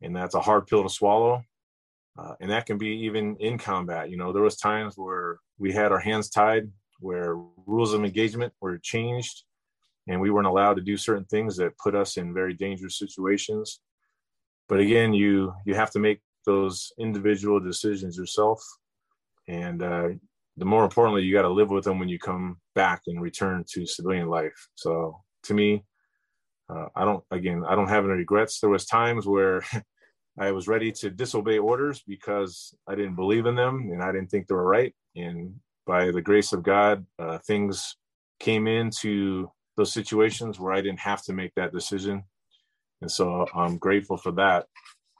and that's a hard pill to swallow. Uh, and that can be even in combat. You know, there was times where we had our hands tied, where rules of engagement were changed and we weren't allowed to do certain things that put us in very dangerous situations. But again, you you have to make those individual decisions yourself. And uh, the more importantly, you got to live with them when you come back and return to civilian life. So to me, uh, I don't, again, I don't have any regrets. There was times where I was ready to disobey orders because I didn't believe in them and I didn't think they were right. And by the grace of God, uh, things came into those situations where I didn't have to make that decision. And so I'm grateful for that,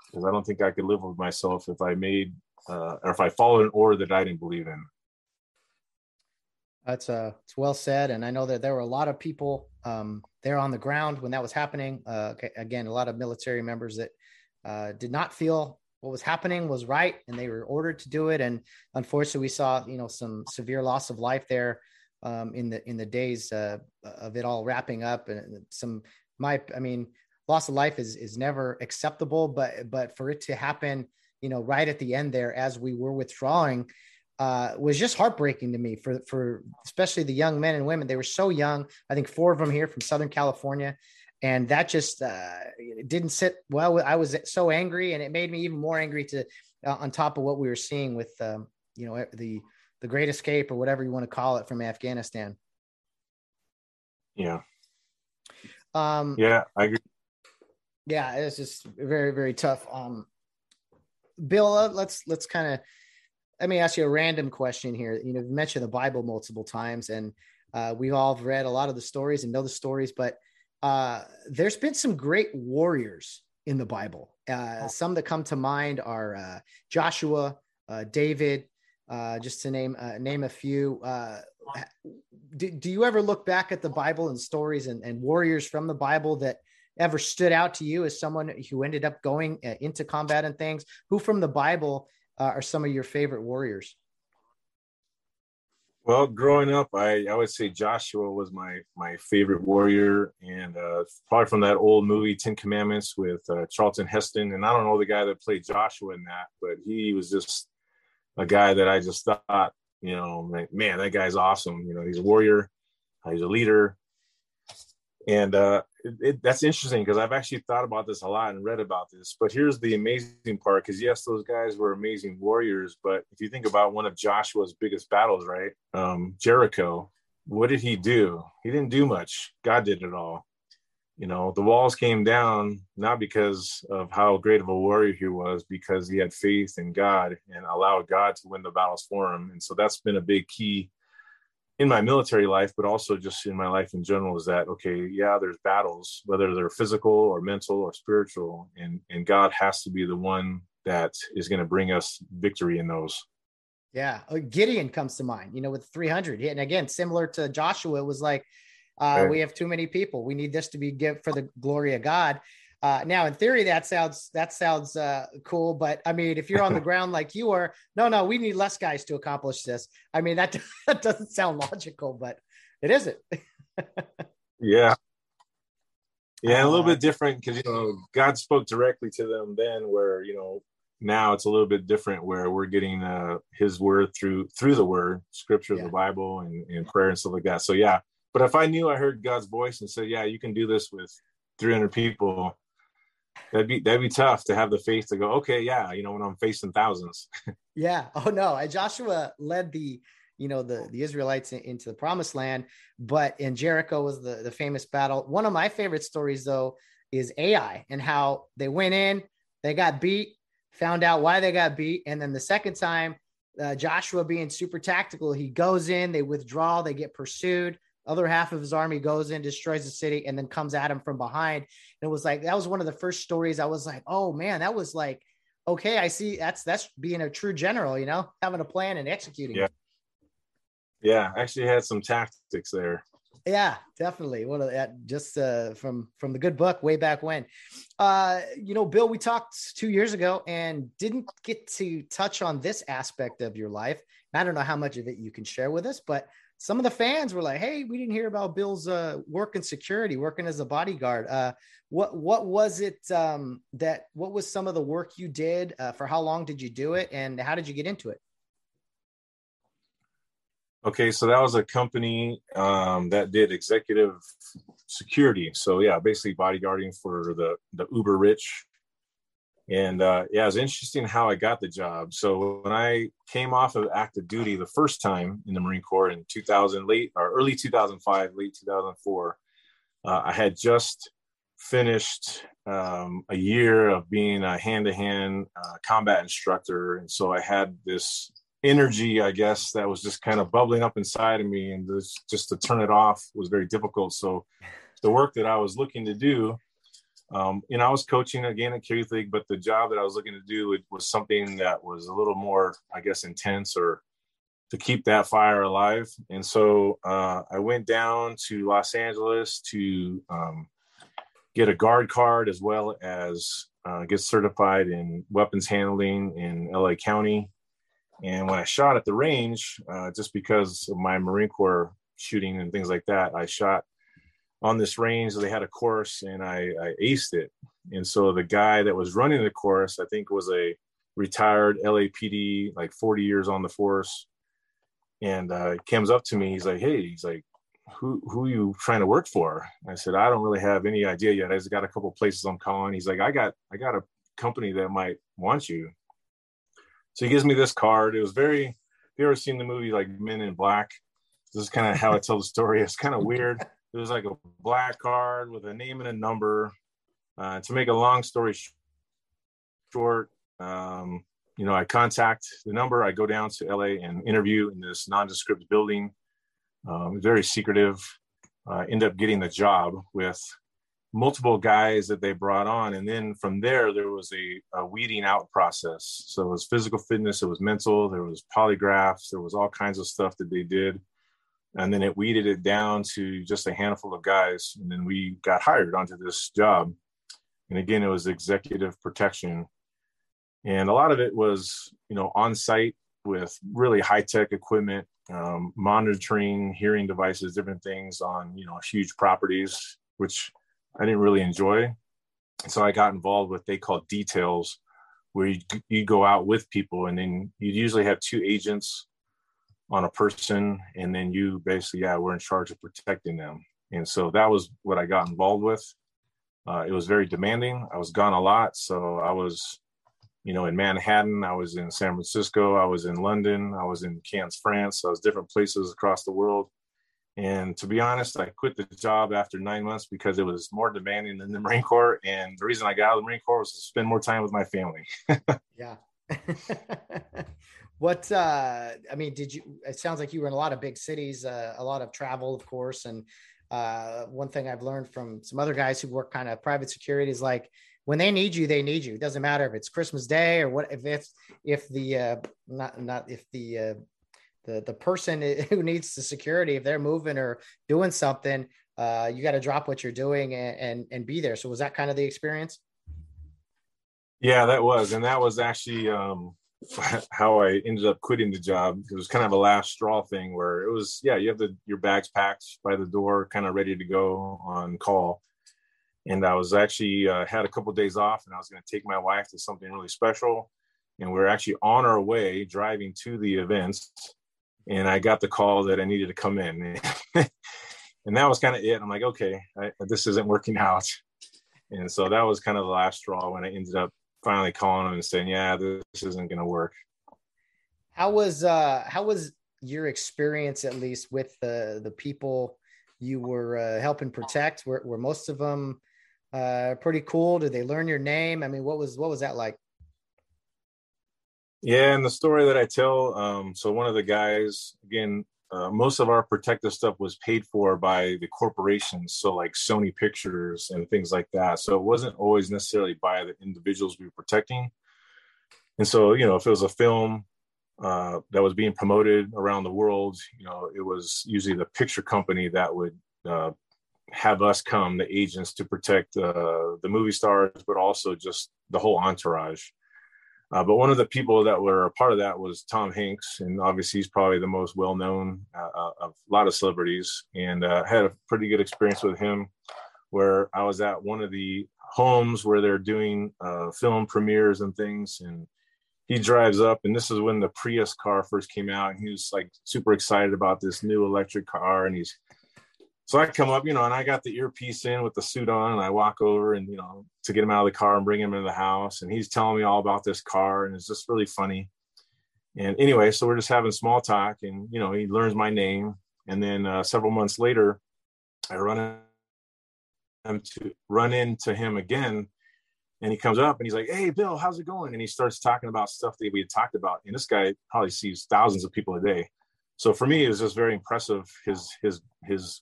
because I don't think I could live with myself if I made uh, or if I followed an order that I didn't believe in. That's uh, it's well said. And I know that there were a lot of people um, there on the ground when that was happening. Uh, again, a lot of military members that uh, did not feel what was happening was right, and they were ordered to do it. And unfortunately, we saw, you know, some severe loss of life there um, in the in the days uh, of it all wrapping up. And some, my, I mean, loss of life is is never acceptable, but but for it to happen, you know, right at the end there, as we were withdrawing, uh, was just heartbreaking to me. For for especially the young men and women, they were so young. I think four of them here from Southern California. And that just uh, didn't sit well. I was so angry, and it made me even more angry to, uh, on top of what we were seeing with, um, you know, the the Great Escape or whatever you want to call it from Afghanistan. Yeah. Um, yeah, I agree. Yeah, it's just very, very tough. Um, Bill, uh, let's let's kind of let me ask you a random question here. You know, you mentioned the Bible multiple times, and Uh, we've all read a lot of the stories and know the stories, but uh, there's been some great warriors in the Bible. Uh, some that come to mind are uh, Joshua, uh, David, uh, just to name uh, name a few. Uh, do, do you ever look back at the Bible and stories and, and warriors from the Bible that ever stood out to you as someone who ended up going uh, into combat and things? Who from the Bible uh, are some of your favorite warriors? Well, growing up, I, I would say Joshua was my my favorite warrior, and uh, probably from that old movie Ten Commandments with uh, Charlton Heston. And I don't know the guy that played Joshua in that, but he was just a guy that I just thought, you know, like, man, that guy's awesome. You know, he's a warrior, he's a leader, and uh, it, it, that's interesting because I've actually thought about this a lot and read about this. But here's the amazing part: because yes, those guys were amazing warriors, but if you think about one of Joshua's biggest battles, right, um, Jericho, what did he do? He didn't do much. God did it all. You know, the walls came down not because of how great of a warrior he was, because he had faith in God and allowed God to win the battles for him. And so that's been a big key in my military life, but also just in my life in general, is that, okay, yeah, there's battles, whether they're physical or mental or spiritual, and, and God has to be the one that is going to bring us victory in those. Yeah. Gideon comes to mind, you know, with three hundred. And again, similar to Joshua, it was like, uh, right. we have too many people. We need this to be given for the glory of God. Uh, now, in theory, that sounds that sounds uh, cool, but I mean, if you're on the ground like you are, no, no, we need less guys to accomplish this. I mean, that, that doesn't sound logical, but it isn't. yeah, yeah, uh, a little bit different because you know God spoke directly to them then, where you know now it's a little bit different, where we're getting uh, His word through through the Word, Scripture, yeah. the Bible, and, and prayer and stuff like that. So yeah, but if I knew I heard God's voice and said, yeah, you can do this with three hundred people. That'd be that'd be tough to have the faith to go, okay, yeah, you know, when I'm facing thousands. yeah. Oh no. Joshua led the, you know, the the Israelites into the promised land, but in Jericho was the, the famous battle. One of my favorite stories though is Ai and how they went in, they got beat, found out why they got beat. And then the second time, uh, Joshua being super tactical, he goes in, they withdraw, they get pursued. Other half of his army goes in, destroys the city, and then comes at him from behind. And it was like, that was one of the first stories. I was like, oh man, that was like, okay, I see. That's, that's being a true general, you know, having a plan and executing. Yeah. Yeah. Actually had some tactics there. Yeah, definitely. One of that just, uh, from, from the good book way back when, uh, you know, Bill, we talked two years ago and didn't get to touch on this aspect of your life. And I don't know how much of it you can share with us, but some of the fans were like, hey, we didn't hear about Bill's uh, work in security, working as a bodyguard. Uh, what what was it um, that, what was some of the work you did? Uh, for how long did you do it? And how did you get into it? Okay, so that was a company um, that did executive security. So yeah, basically bodyguarding for the, the uber rich. And uh, yeah, it was interesting how I got the job. So when I came off of active duty the first time in the Marine Corps in two thousand, late or early two thousand five, late two thousand four, uh, I had just finished um, a year of being a hand-to-hand uh, combat instructor. And so I had this energy, I guess, that was just kind of bubbling up inside of me, and this, just to turn it off was very difficult. So the work that I was looking to do, Um, and I was coaching again at Cahre Youth League, but the job that I was looking to do it was something that was a little more, I guess, intense, or to keep that fire alive. And so uh, I went down to Los Angeles to um, get a guard card, as well as uh, get certified in weapons handling in L A County. And when I shot at the range, uh, just because of my Marine Corps shooting and things like that, I shot on this range. They had a course, and I, I aced it. And so the guy that was running the course, I think, was a retired L A P D, like forty years on the force. And uh, he comes up to me. He's like, hey, he's like, who who are you trying to work for? I said, I don't really have any idea yet. I just got a couple places I'm calling. He's like, I got I got a company that might want you. So he gives me this card. It was very, if you ever seen the movie like Men in Black, this is kind of how I tell the story. It's kind of weird. It was like a black card with a name and a number. Uh, to make a long story short, um, you know, I contact the number. I go down to L A and interview in this nondescript building. um, very secretive, uh, end up getting the job with multiple guys that they brought on. And then from there, there was a, a weeding out process. So it was physical fitness, it was mental, there was polygraphs, there was all kinds of stuff that they did. And then it weeded it down to just a handful of guys. And then we got hired onto this job. And again, it was executive protection. And a lot of it was, you know, on site with really high tech equipment, um, monitoring, hearing devices, different things on, you know, huge properties, which I didn't really enjoy. So I got involved with what they call details, where you, you go out with people, and then you usually have two agents on a person, and then you basically, yeah, we're in charge of protecting them. And so that was what I got involved with. Uh, it was very demanding. I was gone a lot. So I was, you know, in Manhattan, I was in San Francisco, I was in London, I was in Cannes, France, I was different places across the world. And to be honest, I quit the job after nine months because it was more demanding than the Marine Corps. And the reason I got out of the Marine Corps was to spend more time with my family. Yeah. What, uh, I mean, did you, it sounds like you were in a lot of big cities, uh, a lot of travel, of course. And uh, one thing I've learned from some other guys who work kind of private security is like, when they need you, they need you. It doesn't matter if it's Christmas Day or what, if it's, if the, uh, not, not if the, uh, the, the person who needs the security, if they're moving or doing something, uh, you got to drop what you're doing and, and, and be there. So was that kind of the experience? Yeah, that was. And that was actually, um, how I ended up quitting the job. It was kind of a last straw thing where it was, yeah, you have the, your bags packed by the door, kind of ready to go on call. And I was actually uh, had a couple of days off, and I was going to take my wife to something really special. And we were actually on our way driving to the events. And I got the call that I needed to come in. And that was kind of it. I'm like, okay, I, this isn't working out. And so that was kind of the last straw when I ended up finally calling him and saying, yeah, this isn't going to work. How was, uh, how was your experience, at least with the, the people you were uh, helping protect? Were, were most of them uh, pretty cool? Did they learn your name? I mean, what was, what was that like? Yeah. And the story that I tell, um, so one of the guys, again, uh, most of our protective stuff was paid for by the corporations. So like Sony Pictures and things like that. So it wasn't always necessarily by the individuals we were protecting. And so, you know, if it was a film uh, that was being promoted around the world, you know, it was usually the picture company that would uh, have us come, the agents, to protect uh, the movie stars, but also just the whole entourage. Uh, but one of the people that were a part of that was Tom Hanks. And obviously he's probably the most well-known uh, of a lot of celebrities, and uh, had a pretty good experience with him where I was at one of the homes where they're doing uh, film premieres and things. And he drives up, and this is when the Prius car first came out, and he was like super excited about this new electric car. And he's, so I come up, you know, and I got the earpiece in with the suit on, and I walk over and, you know, to get him out of the car and bring him into the house. And he's telling me all about this car, and it's just really funny. And anyway, so we're just having small talk, and, you know, he learns my name. And then uh, several months later, I run into, run into him again, and he comes up and he's like, hey, Bill, how's it going? And he starts talking about stuff that we had talked about. And this guy probably sees thousands of people a day. So for me, it was just very impressive. His, his, his,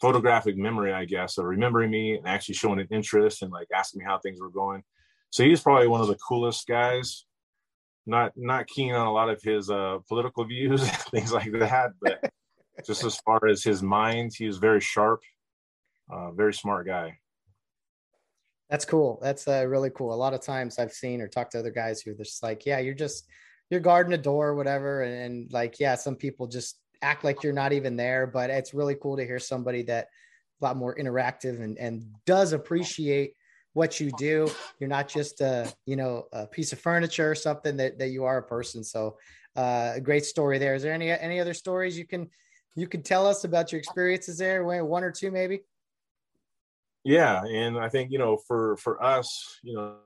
photographic memory, I guess, of remembering me and actually showing an interest and like asking me how things were going. So he's probably one of the coolest guys. Not not keen on a lot of his uh, political views, things like that, but just as far as his mind, he was very sharp, uh, very smart guy. That's cool. That's uh, really cool. A lot of times I've seen or talked to other guys who are just like, yeah, you're just you're guarding a door or whatever, and, and like, yeah, some people just act like you're not even there, but it's really cool to hear somebody that a lot more interactive and, and does appreciate what you do. You're not just a, you know, a piece of furniture or something, that, that you are a person. So uh, a great story there. Is there any, any other stories you can, you can tell us about your experiences there? One or two, maybe? Yeah. And I think, you know, for, for us, you know,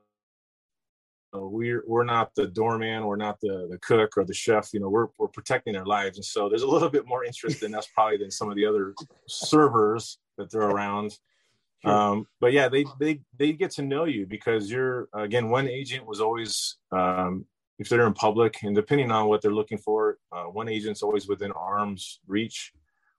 We're we're not the doorman, we're not the, the cook or the chef. You know, we're we're protecting their lives, and so there's a little bit more interest in us probably than some of the other servers that they're around. Um, but yeah, they they they get to know you because you're again one agent was always um, if they're in public, and depending on what they're looking for, uh, one agent's always within arm's reach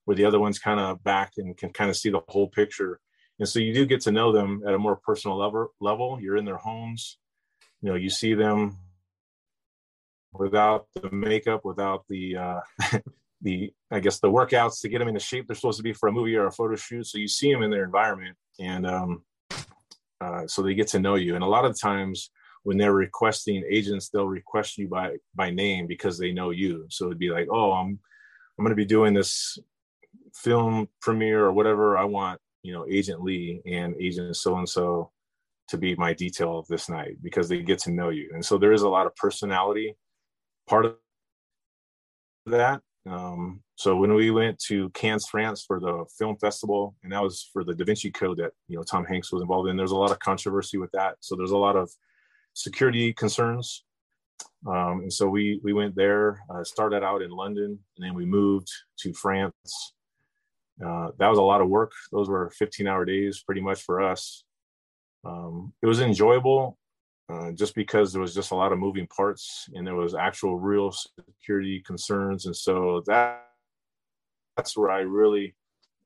where the other one's kind of back and can kind of see the whole picture. And so you do get to know them at a more personal level. level. You're in their homes, you know, you see them without the makeup, without the, uh, the, I guess the workouts to get them into shape they're supposed to be for a movie or a photo shoot. So you see them in their environment, and um, uh, so they get to know you. And a lot of times when they're requesting agents, they'll request you by, by name because they know you. So it'd be like, oh, I'm, I'm going to be doing this film premiere or whatever. I want, you know, Agent Lee and Agent so-and-so to be my detail of this night, because they get to know you. And so there is a lot of personality part of that. Um, so when we went to Cannes, France for the film festival, and that was for the Da Vinci Code that, you know, Tom Hanks was involved in, there's a lot of controversy with that. So there's a lot of security concerns. Um, and so we, we went there, uh, started out in London, and then we moved to France. Uh, that was a lot of work. Those were fifteen hour days pretty much for us. Um, it was enjoyable uh, just because there was just a lot of moving parts, and there was actual real security concerns. And so that that's where I really,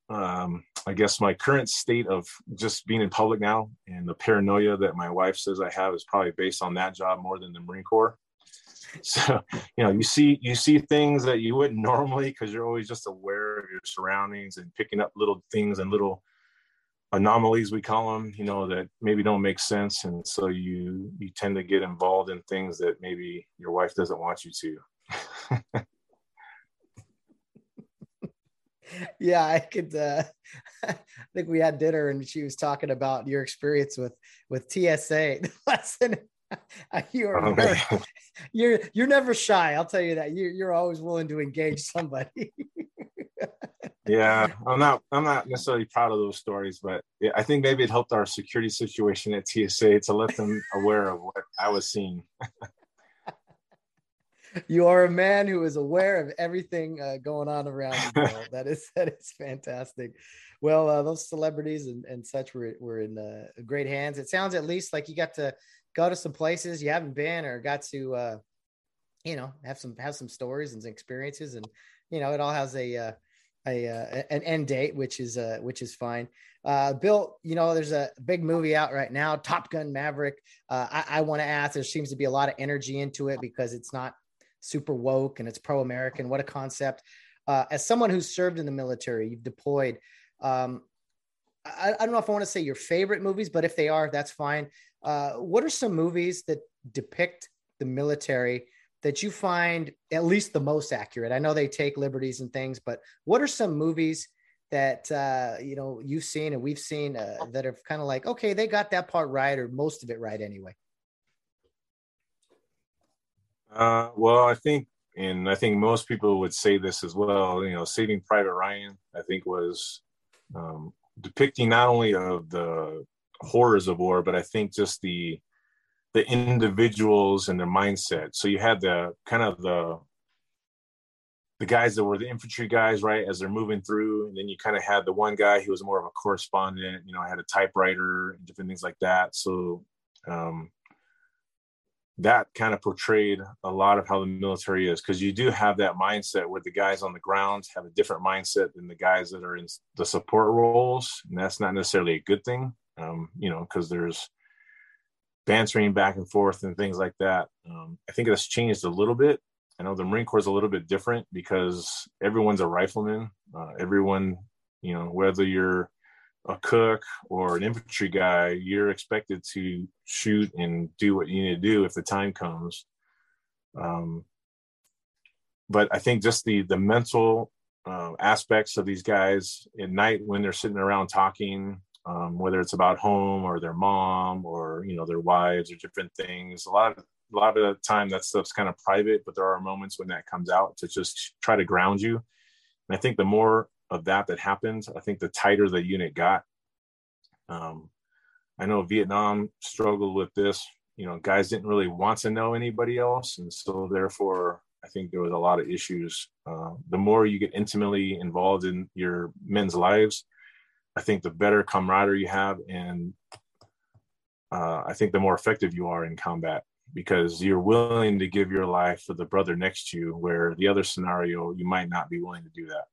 um, I guess my current state of just being in public now and the paranoia that my wife says I have is probably based on that job more than the Marine Corps. So, you know, you see, you see things that you wouldn't normally, because you're always just aware of your surroundings and picking up little things and little anomalies, we call them, you know, that maybe don't make sense. And so you, you tend to get involved in things that maybe your wife doesn't want you to. Yeah, I could, uh, I think we had dinner and she was talking about your experience with, with T S A. The lesson You're, oh, you're you're never shy. I'll tell you that. You're you're always willing to engage somebody. Yeah, I'm not I'm not necessarily proud of those stories, but yeah, I think maybe it helped our security situation at T S A to let them aware of what I was seeing. You are a man who is aware of everything uh, going on around the world. That is that is fantastic. Well, uh, those celebrities and, and such were were in uh, great hands. It sounds at least like you got to go to some places you haven't been, or got to, uh, you know, have some, have some stories and experiences, and, you know, it all has a, uh, a, uh, an end date, which is, uh, which is fine. Uh, Bill, you know, there's a big movie out right now, Top Gun Maverick. Uh, I, I want to ask, there seems to be a lot of energy into it because it's not super woke and it's pro-American. What a concept. Uh, as someone who's served in the military, you've deployed, um, I, I don't know if I want to say your favorite movies, but if they are, that's fine. Uh, what are some movies that depict the military that you find at least the most accurate? I know they take liberties and things, but what are some movies that, uh, you know, you've seen and we've seen uh, that are kind of like, okay, they got that part right, or most of it right anyway? Uh, well, I think, and I think most people would say this as well, you know, Saving Private Ryan, I think was, um, depicting not only of the horrors of war, but I think just the the individuals and their mindset. So you had the kind of the the guys that were the infantry guys, right, as they're moving through, and then you kind of had the one guy who was more of a correspondent, you know, had a typewriter and different things like that. So um, that kind of portrayed a lot of how the military is, because you do have that mindset where the guys on the ground have a different mindset than the guys that are in the support roles. And that's not necessarily a good thing, um, you know, because there's bantering back and forth and things like that. Um, I think that's changed a little bit. I know the Marine Corps is a little bit different because everyone's a rifleman. Uh, everyone, you know, whether you're a cook or an infantry guy, you're expected to shoot and do what you need to do if the time comes. Um, but I think just the, the mental uh, aspects of these guys at night when they're sitting around talking, um, whether it's about home or their mom or, you know, their wives or different things, a lot of, a lot of the time that stuff's kind of private, but there are moments when that comes out to just try to ground you. And I think the more of that that happened, I think the tighter the unit got. Um, I know Vietnam struggled with this, you know, guys didn't really want to know anybody else. And so therefore, I think there was a lot of issues. Uh, the more you get intimately involved in your men's lives, I think the better camaraderie you have. And uh, I think the more effective you are in combat, because you're willing to give your life for the brother next to you, where the other scenario, you might not be willing to do that.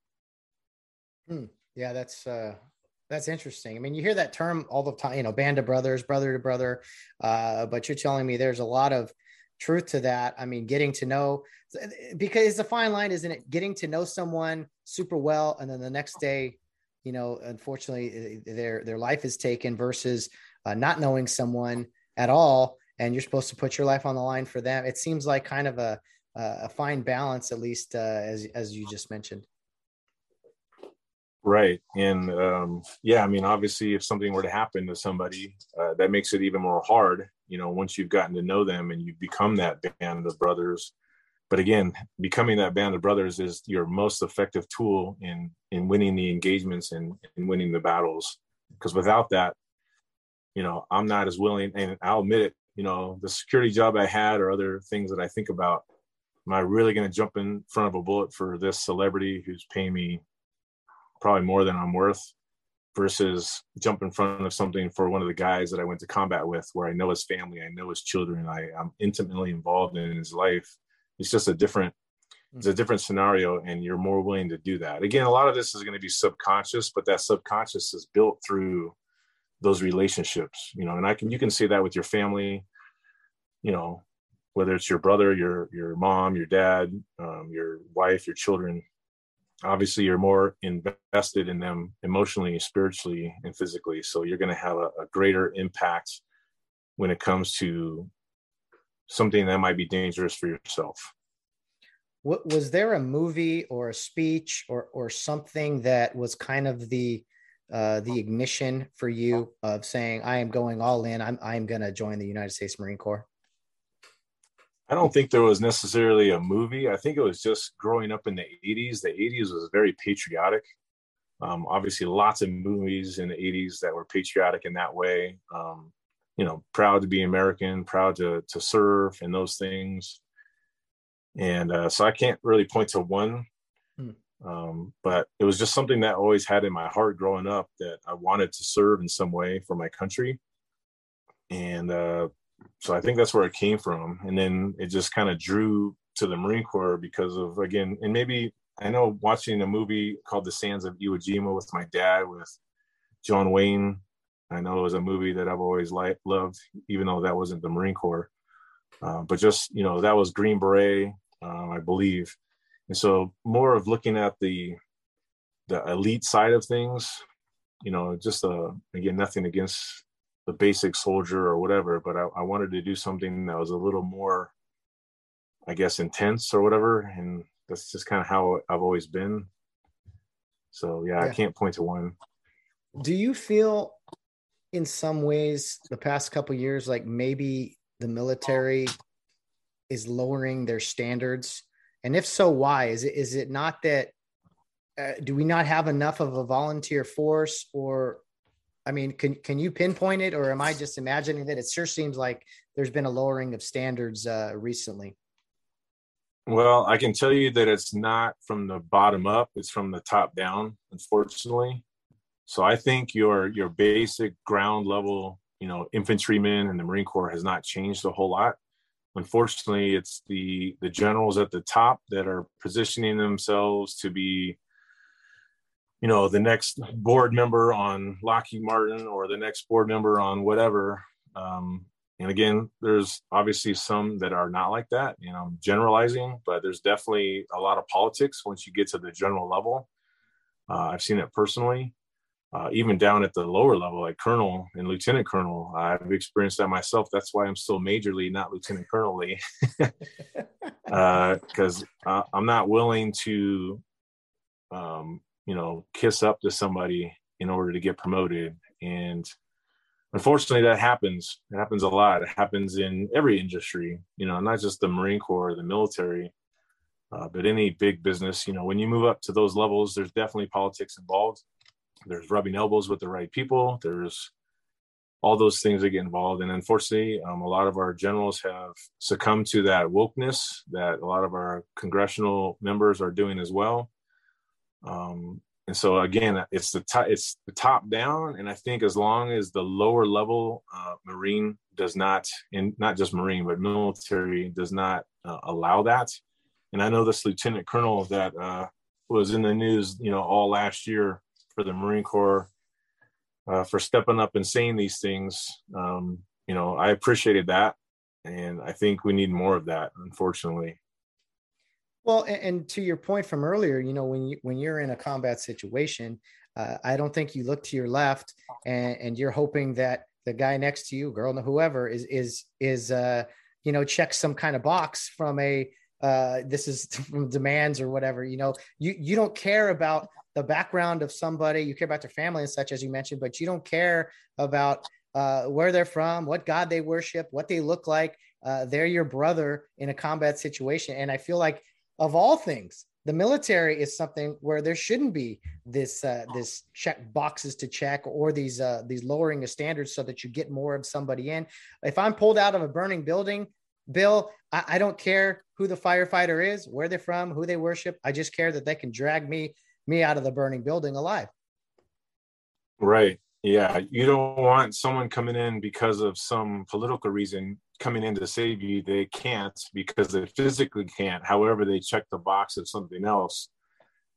Hmm. Yeah, that's uh, that's interesting. I mean, you hear that term all the time, you know, band of brothers, brother to brother. Uh, but you're telling me there's a lot of truth to that. I mean, getting to know, because it's a fine line, isn't it? Getting to know someone super well, and then the next day, you know, unfortunately, their their life is taken, versus uh, not knowing someone at all, and you're supposed to put your life on the line for them. It seems like kind of a a fine balance, at least uh, as as you just mentioned. Right. And um, yeah, I mean, obviously, if something were to happen to somebody, uh, that makes it even more hard, you know, once you've gotten to know them and you've become that band of brothers. But again, becoming that band of brothers is your most effective tool in in winning the engagements and, and winning the battles. Because without that, you know, I'm not as willing, and I'll admit it, you know, the security job I had or other things that I think about, am I really going to jump in front of a bullet for this celebrity who's paying me probably more than I'm worth, versus jump in front of something for one of the guys that I went to combat with, where I know his family, I know his children, I, I'm intimately involved in his life. It's just a different, it's a different scenario, and you're more willing to do that. Again, a lot of this is going to be subconscious, but that subconscious is built through those relationships, you know, and I can, you can see that with your family, you know, whether it's your brother, your, your mom, your dad, um, your wife, your children. Obviously, you're more invested in them emotionally, spiritually, and physically. So you're going to have a, a greater impact when it comes to something that might be dangerous for yourself. What, was there a movie or a speech or or something that was kind of the uh, the ignition for you of saying, I am going all in, I'm I'm going to join the United States Marine Corps? I don't think there was necessarily a movie. I think it was just growing up in the eighties. The eighties was very patriotic. Um, obviously, lots of movies in the eighties that were patriotic in that way. Um, you know, proud to be American, proud to to serve, and those things. And uh, so I can't really point to one, um, but it was just something that I always had in my heart growing up, that I wanted to serve in some way for my country. And uh, so I think that's where it came from. And then it just kind of drew to the Marine Corps because of, again, and maybe I know watching a movie called The Sands of Iwo Jima with my dad, with John Wayne. I know it was a movie that I've always liked, loved, even though that wasn't the Marine Corps. Uh, but just, you know, that was Green Beret, uh, I believe. And so more of looking at the the elite side of things, you know, just, uh, again, nothing against the basic soldier or whatever, but I, I wanted to do something that was a little more, I guess, intense or whatever. And that's just kind of how I've always been. So yeah, yeah. I can't point to one. Do you feel in some ways the past couple of years, like maybe the military is lowering their standards? And if so, why? Is it, is it not that, uh, do we not have enough of a volunteer force? Or, I mean, can can you pinpoint it, or am I just imagining that? It sure seems like there's been a lowering of standards uh, recently. Well, I can tell you that it's not from the bottom up; it's from the top down, unfortunately. So I think your your basic ground level, you know, infantrymen and the Marine Corps has not changed a whole lot. Unfortunately, it's the the generals at the top that are positioning themselves to be, you know, the next board member on Lockheed Martin or the next board member on whatever. Um, and again, there's obviously some that are not like that, you know, generalizing, but there's definitely a lot of politics once you get to the general level. Uh, I've seen it personally, uh, even down at the lower level, like Colonel and Lieutenant Colonel. I've experienced that myself. That's why I'm still Major Lee, not Lieutenant Colonel Lee, because uh, uh, I'm not willing to, um, you know, kiss up to somebody in order to get promoted. And unfortunately that happens. It happens a lot. It happens in every industry, you know, not just the Marine Corps, or the military, uh, but any big business. You know, when you move up to those levels, there's definitely politics involved. There's rubbing elbows with the right people. There's all those things that get involved. And unfortunately, um, a lot of our generals have succumbed to that wokeness that a lot of our congressional members are doing as well. Um, and so again, it's the top, it's the top down. And I think as long as the lower level, uh, Marine does not, and not just Marine, but military does not uh, allow that. And I know this Lieutenant Colonel that, uh, was in the news, you know, all last year for the Marine Corps, uh, for stepping up and saying these things. Um, you know, I appreciated that. And I think we need more of that, unfortunately. Well, and, and to your point from earlier, you know, when you, when you're in a combat situation, uh, I don't think you look to your left and, and you're hoping that the guy next to you, girl, whoever is, is, is, uh, you know, check some kind of box from a, uh, this is from demands or whatever. You know, you, you don't care about the background of somebody. You care about their family and such, as you mentioned, but you don't care about uh, where they're from, what God they worship, what they look like. Uh, they're your brother in a combat situation. And I feel like of all things, the military is something where there shouldn't be this, uh, this check boxes to check or these, uh, these lowering of standards so that you get more of somebody in. If I'm pulled out of a burning building, Bill, I, I don't care who the firefighter is, where they're from, who they worship. I just care that they can drag me, me out of the burning building alive. Right. Yeah. You don't want someone coming in because of some political reason coming in to save you. They can't because they physically can't. However, they check the box of something else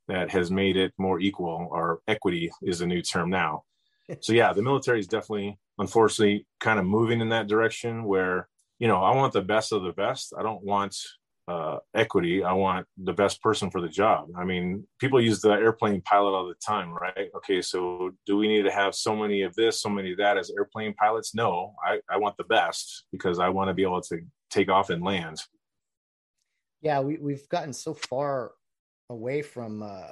that has made it more equal, or equity is a new term now. So yeah, the military is definitely, unfortunately, kind of moving in that direction where, you know, I want the best of the best. I don't want uh, equity. I want the best person for the job. I mean, people use the airplane pilot all the time, right? Okay, so do we need to have so many of this, so many of that as airplane pilots? No, I, I want the best because I want to be able to take off and land. Yeah, we, we've gotten so far away from uh,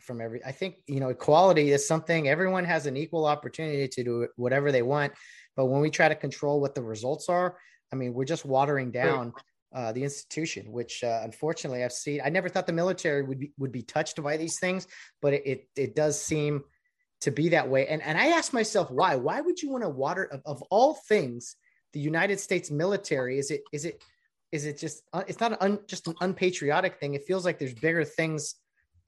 from every, I think, you know, equality is something, everyone has an equal opportunity to do whatever they want. But when we try to control what the results are, I mean, we're just watering down uh, the institution, which uh, unfortunately I've seen. I never thought the military would be, would be touched by these things, but it, it, it does seem to be that way. And, and I asked myself, why? Why would you want to water, of, of all things, the United States military? Is it is it is it just, it's not un, just an unpatriotic thing. It feels like there's bigger things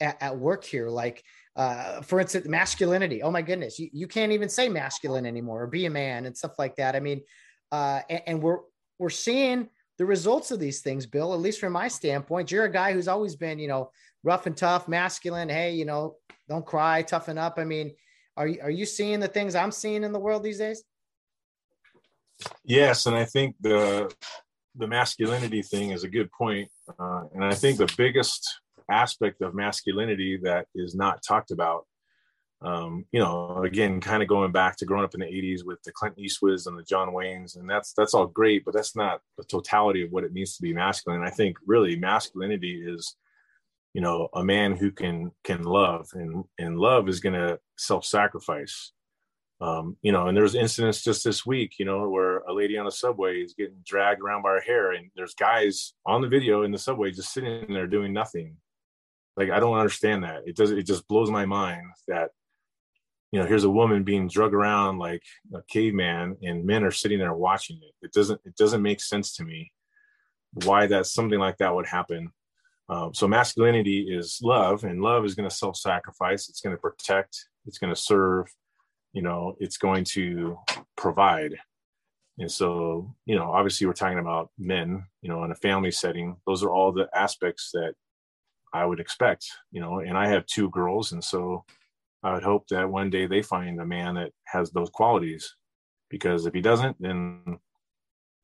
at, at work here. Like, uh, for instance, masculinity. Oh my goodness. You, you can't even say masculine anymore or be a man and stuff like that. I mean, uh, and, and we're, We're seeing the results of these things, Bill, at least from my standpoint. You're a guy who's always been, you know, rough and tough, masculine. Hey, you know, don't cry, toughen up. I mean, are you, are you seeing the things I'm seeing in the world these days? Yes. And I think the, the masculinity thing is a good point. Uh, and I think the biggest aspect of masculinity that is not talked about, Um, you know, again, kind of going back to growing up in the eighties with the Clint Eastwoods and the John Waynes, and that's that's all great, but that's not the totality of what it means to be masculine. I think really masculinity is, you know, a man who can can love, and and love is going to self-sacrifice. Um, you know, and there's incidents just this week, you know, where a lady on a subway is getting dragged around by her hair, and there's guys on the video in the subway just sitting there doing nothing. Like, I don't understand that. It does. It just blows my mind that, you know, here's a woman being drug around like a caveman and men are sitting there watching it. It doesn't, it doesn't make sense to me why that something like that would happen. Um, so masculinity is love, and love is going to self-sacrifice. It's going to protect, it's going to serve, you know, it's going to provide. And so, you know, obviously we're talking about men, you know, in a family setting. Those are all the aspects that I would expect, you know, and I have two girls. And so I would hope that one day they find a man that has those qualities, because if he doesn't, then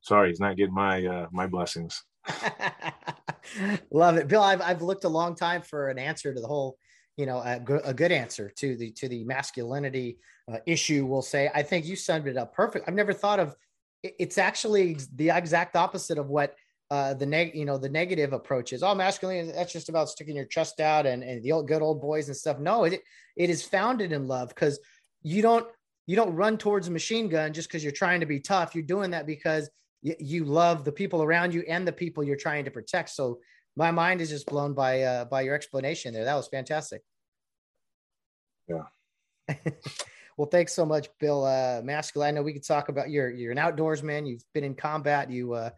sorry, he's not getting my, uh, my blessings. Love it. Bill, I've, I've looked a long time for an answer to the whole, you know, a, a good answer to the, to the masculinity uh, issue. We'll say, I think you summed it up perfect. I've never thought of, it's actually the exact opposite of what Uh, the neg, you know, the negative approach is all masculine. That's just about sticking your chest out and, and the old good old boys and stuff. No, it it is founded in love, because you don't you don't run towards a machine gun just because you're trying to be tough. You're doing that because y- you love the people around you and the people you're trying to protect. So my mind is just blown by uh, by your explanation there. That was fantastic. Yeah. Well, thanks so much, Bill. Uh, masculine. I know we could talk about your you're an outdoorsman. You've been in combat. You. Uh,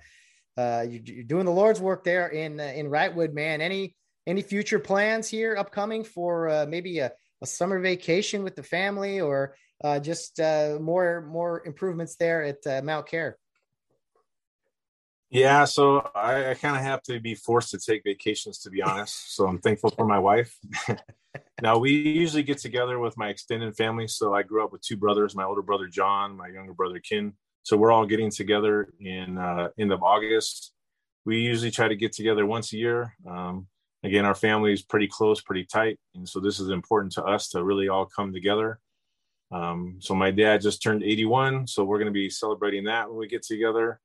Uh, you, you're doing the Lord's work there in uh, in Wrightwood, man. Any any future plans here upcoming for uh, maybe a, a summer vacation with the family, or uh, just uh, more more improvements there at uh, Mount Cahre? Yeah, so I, I kind of have to be forced to take vacations, to be honest. So I'm thankful for my wife. Now, we usually get together with my extended family. So I grew up with two brothers, my older brother, John, my younger brother, Ken. So we're all getting together in uh, end of August. We usually try to get together once a year. Um, again, our family is pretty close, pretty tight. And so this is important to us to really all come together. Um, so my dad just turned eighty-one. So we're going to be celebrating that when we get together.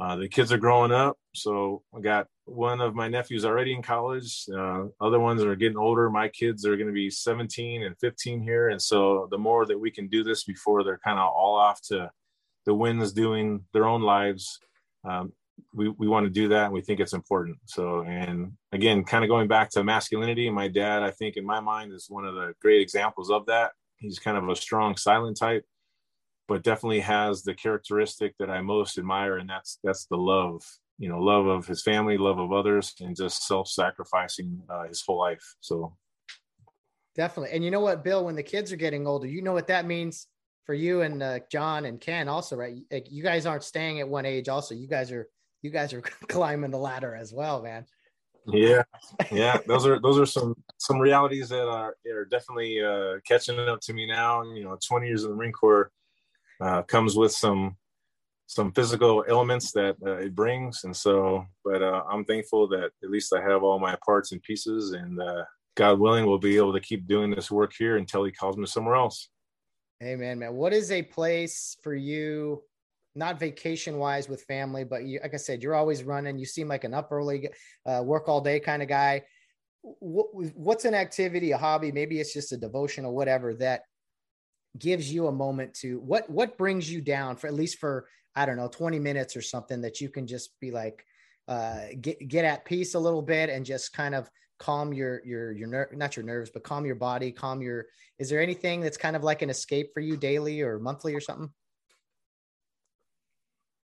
Uh, the kids are growing up, so I got one of my nephews already in college. Uh, other ones are getting older. My kids are going to be seventeen and fifteen here, and so the more that we can do this before they're kind of all off to the winds doing their own lives, um, we, we want to do that, and we think it's important. So, and again, kind of going back to masculinity, my dad, I think in my mind, is one of the great examples of that. He's kind of a strong, silent type, but definitely has the characteristic that I most admire. And that's, that's the love, you know, love of his family, love of others, and just self-sacrificing uh, his whole life. So. Definitely. And you know what, Bill, when the kids are getting older, you know what that means for you and uh, John and Ken also, right? Like, you guys aren't staying at one age. Also, you guys are, you guys are climbing the ladder as well, man. Yeah. Yeah. Those are, those are some, some realities that are, are definitely uh, catching up to me now. You know, twenty years in the Marine Corps, Uh, comes with some some physical elements that uh, it brings, and so but uh, I'm thankful that at least I have all my parts and pieces, and uh, God willing, we'll be able to keep doing this work here until He calls me somewhere else. Amen, man. What is a place for you, not vacation wise with family, but you, like I said, you're always running. You seem like an up early, uh, work all day kind of guy. What, what's an activity, a hobby? Maybe it's just a devotion or whatever that gives you a moment to what, what brings you down for at least for, I don't know, twenty minutes or something that you can just be like, uh, get, get at peace a little bit and just kind of calm your, your, your, ner- not your nerves, but calm your body, calm your, is there anything that's kind of like an escape for you daily or monthly or something?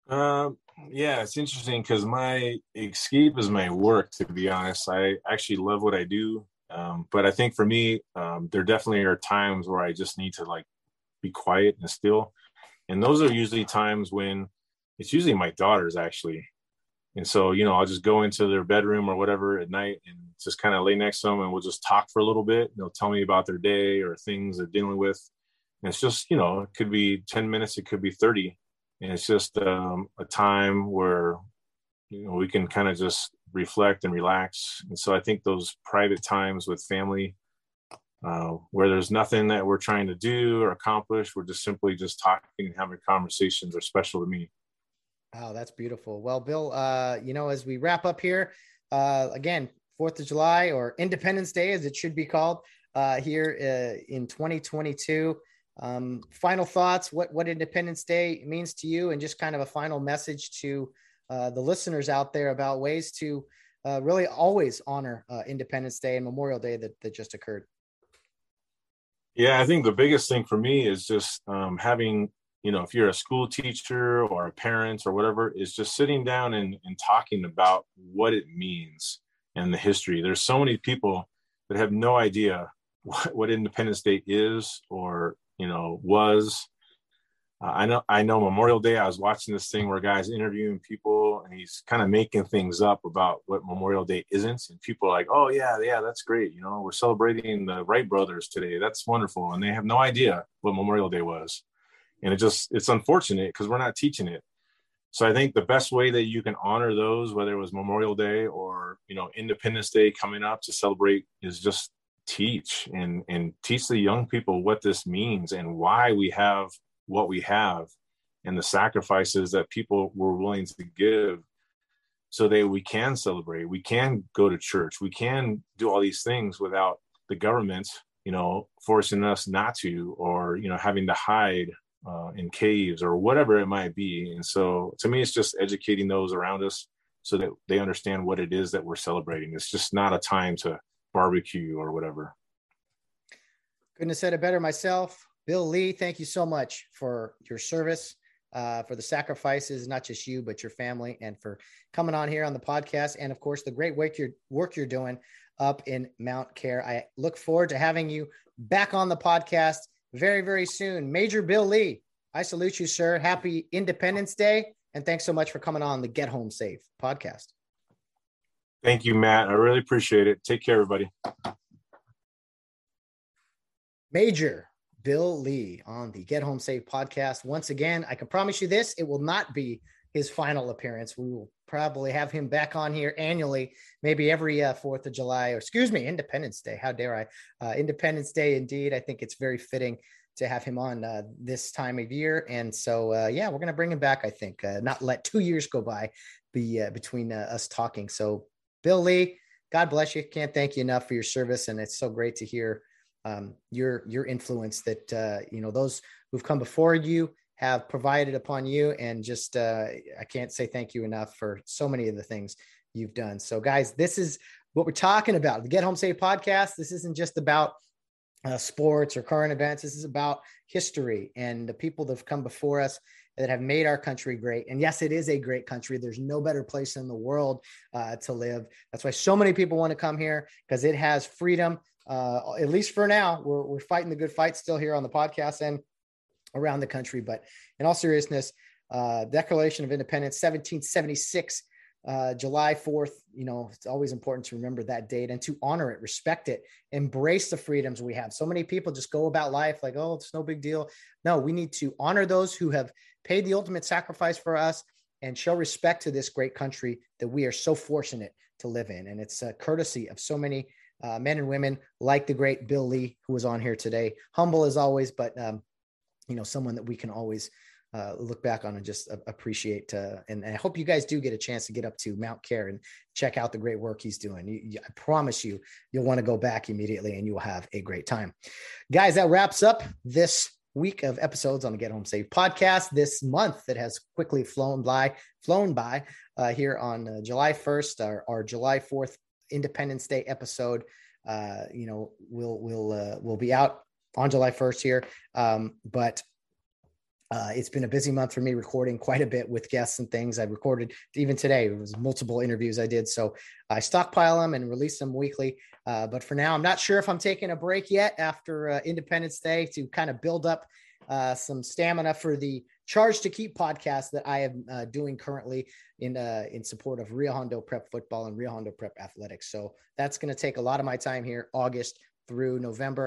Um, yeah, it's interesting. Cause my escape is my work, to be honest. I actually love what I do. Um, but I think for me, um, there definitely are times where I just need to like be quiet and still. And those are usually times when it's usually my daughters actually. And so, you know, I'll just go into their bedroom or whatever at night and just kind of lay next to them and we'll just talk for a little bit. They'll tell me about their day or things they're dealing with. And it's just, you know, it could be ten minutes, it could be thirty. And it's just um, a time where, you know, we can kind of just reflect and relax. And so I think those private times with family uh, where there's nothing that we're trying to do or accomplish, we're just simply just talking and having conversations are special to me. Wow, that's beautiful. Well, Bill, uh, you know, as we wrap up here, uh, again, fourth of July or Independence Day, as it should be called uh, here uh, in twenty twenty-two. Um, final thoughts, what, what Independence Day means to you and just kind of a final message to Uh, the listeners out there about ways to uh, really always honor uh, Independence Day and Memorial Day that, that just occurred. Yeah, I think the biggest thing for me is just um, having, you know, if you're a school teacher or a parent or whatever, is just sitting down and, and talking about what it means and the history. There's so many people that have no idea what, what Independence Day is or, you know, was. I know I know Memorial Day, I was watching this thing where guys interviewing people and he's kind of making things up about what Memorial Day isn't. And people are like, oh, yeah, yeah, that's great. You know, we're celebrating the Wright brothers today. That's wonderful. And they have no idea what Memorial Day was. And it just it's unfortunate because we're not teaching it. So I think the best way that you can honor those, whether it was Memorial Day or, you know, Independence Day coming up to celebrate, is just teach and, and teach the young people what this means and why we have what we have and the sacrifices that people were willing to give so that we can celebrate, we can go to church, we can do all these things without the government, you know, forcing us not to, or, you know, having to hide uh, in caves or whatever it might be. And so to me, it's just educating those around us so that they understand what it is that we're celebrating. It's just not a time to barbecue or whatever. Couldn't have said it better myself. Bill Lee, thank you so much for your service, uh, for the sacrifices, not just you, but your family, and for coming on here on the podcast. And of course, the great work you're, work you're doing up in Mount Cahre. I look forward to having you back on the podcast very, very soon. Major Bill Lee, I salute you, sir. Happy Independence Day. And thanks so much for coming on the Get Home Safe podcast. Thank you, Matt. I really appreciate it. Take care, everybody. Major Bill Lee on the Get Home Safe podcast. Once again, I can promise you this, it will not be his final appearance. We will probably have him back on here annually, maybe every uh, fourth of July, or excuse me, Independence Day. How dare I? Uh, Independence Day, indeed. I think it's very fitting to have him on uh, this time of year. And so, uh, yeah, we're going to bring him back, I think, uh, not let two years go by be, uh, between uh, us talking. So Bill Lee, God bless you. Can't thank you enough for your service. And it's so great to hear um, your, your influence that, uh, you know, those who've come before you have provided upon you. And just, uh, I can't say thank you enough for so many of the things you've done. So guys, this is what we're talking about. The Get Home Safe podcast. This isn't just about Uh, sports or current events. This is about history and the people that have come before us that have made our country great. And yes, it is a great country. There's no better place in the world uh, to live. That's why so many people want to come here, because it has freedom. Uh, at least for now, we're, we're fighting the good fight still here on the podcast and around the country. But in all seriousness, uh, Declaration of Independence, seventeen seventy-six, Uh, July fourth, you know, it's always important to remember that date and to honor it, respect it, embrace the freedoms we have. So many people just go about life like, oh, it's no big deal. No, we need to honor those who have paid the ultimate sacrifice for us and show respect to this great country that we are so fortunate to live in. And it's a courtesy of so many uh, men and women like the great Bill Lee, who was on here today, humble as always, but, um, you know, someone that we can always Uh, look back on and just uh, appreciate. Uh, and, and I hope you guys do get a chance to get up to Mount Cahre and check out the great work he's doing. You, you, I promise you, you'll want to go back immediately and you will have a great time. Guys, that wraps up this week of episodes on the Get Home Safe podcast. This month that has quickly flown by, flown by uh, here on uh, July first, our, our July fourth Independence Day episode. Uh, you know, we'll, we'll, uh, we'll be out on July first here. Um, but Uh, it's been a busy month for me, recording quite a bit with guests and things. I recorded even today. It was multiple interviews I did. So I stockpile them and release them weekly. Uh, but for now, I'm not sure if I'm taking a break yet after uh, Independence Day to kind of build up uh, some stamina for the Charge to Keep podcast that I am uh, doing currently in uh, in support of Rio Hondo Prep football and Rio Hondo Prep athletics. So that's going to take a lot of my time here, August through November.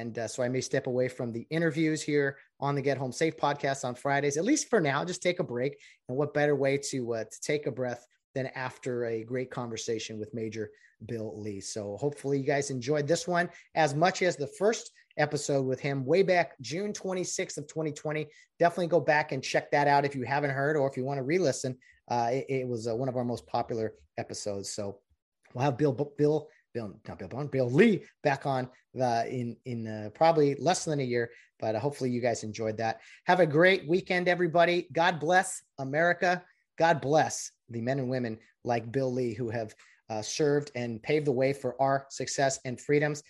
And uh, so I may step away from the interviews here on the Get Home Safe podcast on Fridays, at least for now. Just take a break. And what better way to, uh, to take a breath than after a great conversation with Major Bill Lee. So hopefully you guys enjoyed this one as much as the first episode with him way back June twenty-sixth of twenty twenty. Definitely go back and check that out if you haven't heard, or if you want to re-listen. Uh, it, it was uh, one of our most popular episodes. So we'll have Bill, Bill, Bill, not Bill Bond, Bill Lee back on the, in, in uh, probably less than a year, but uh, hopefully you guys enjoyed that. Have a great weekend, everybody. God bless America. God bless the men and women like Bill Lee who have uh, served and paved the way for our success and freedoms.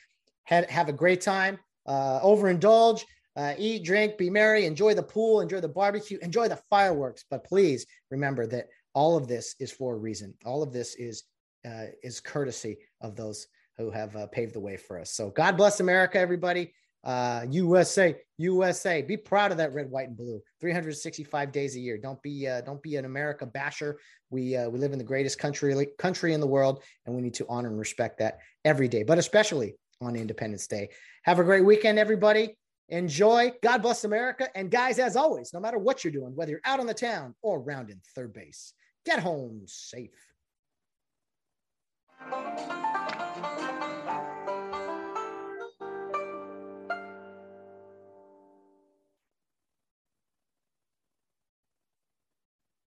Have, have a great time. Uh, overindulge, uh, eat, drink, be merry, enjoy the pool, enjoy the barbecue, enjoy the fireworks. But please remember that all of this is for a reason. All of this is Uh, is courtesy of those who have uh, paved the way for us. So God bless America, everybody. Uh, U S A, U S A, be proud of that red, white, and blue. three hundred sixty-five days a year. Don't be uh, don't be an America basher. We uh, we live in the greatest country country in the world, and we need to honor and respect that every day, but especially on Independence Day. Have a great weekend, everybody. Enjoy. God bless America. And guys, as always, no matter what you're doing, whether you're out on the town or rounding third base, get home safe. Thank you.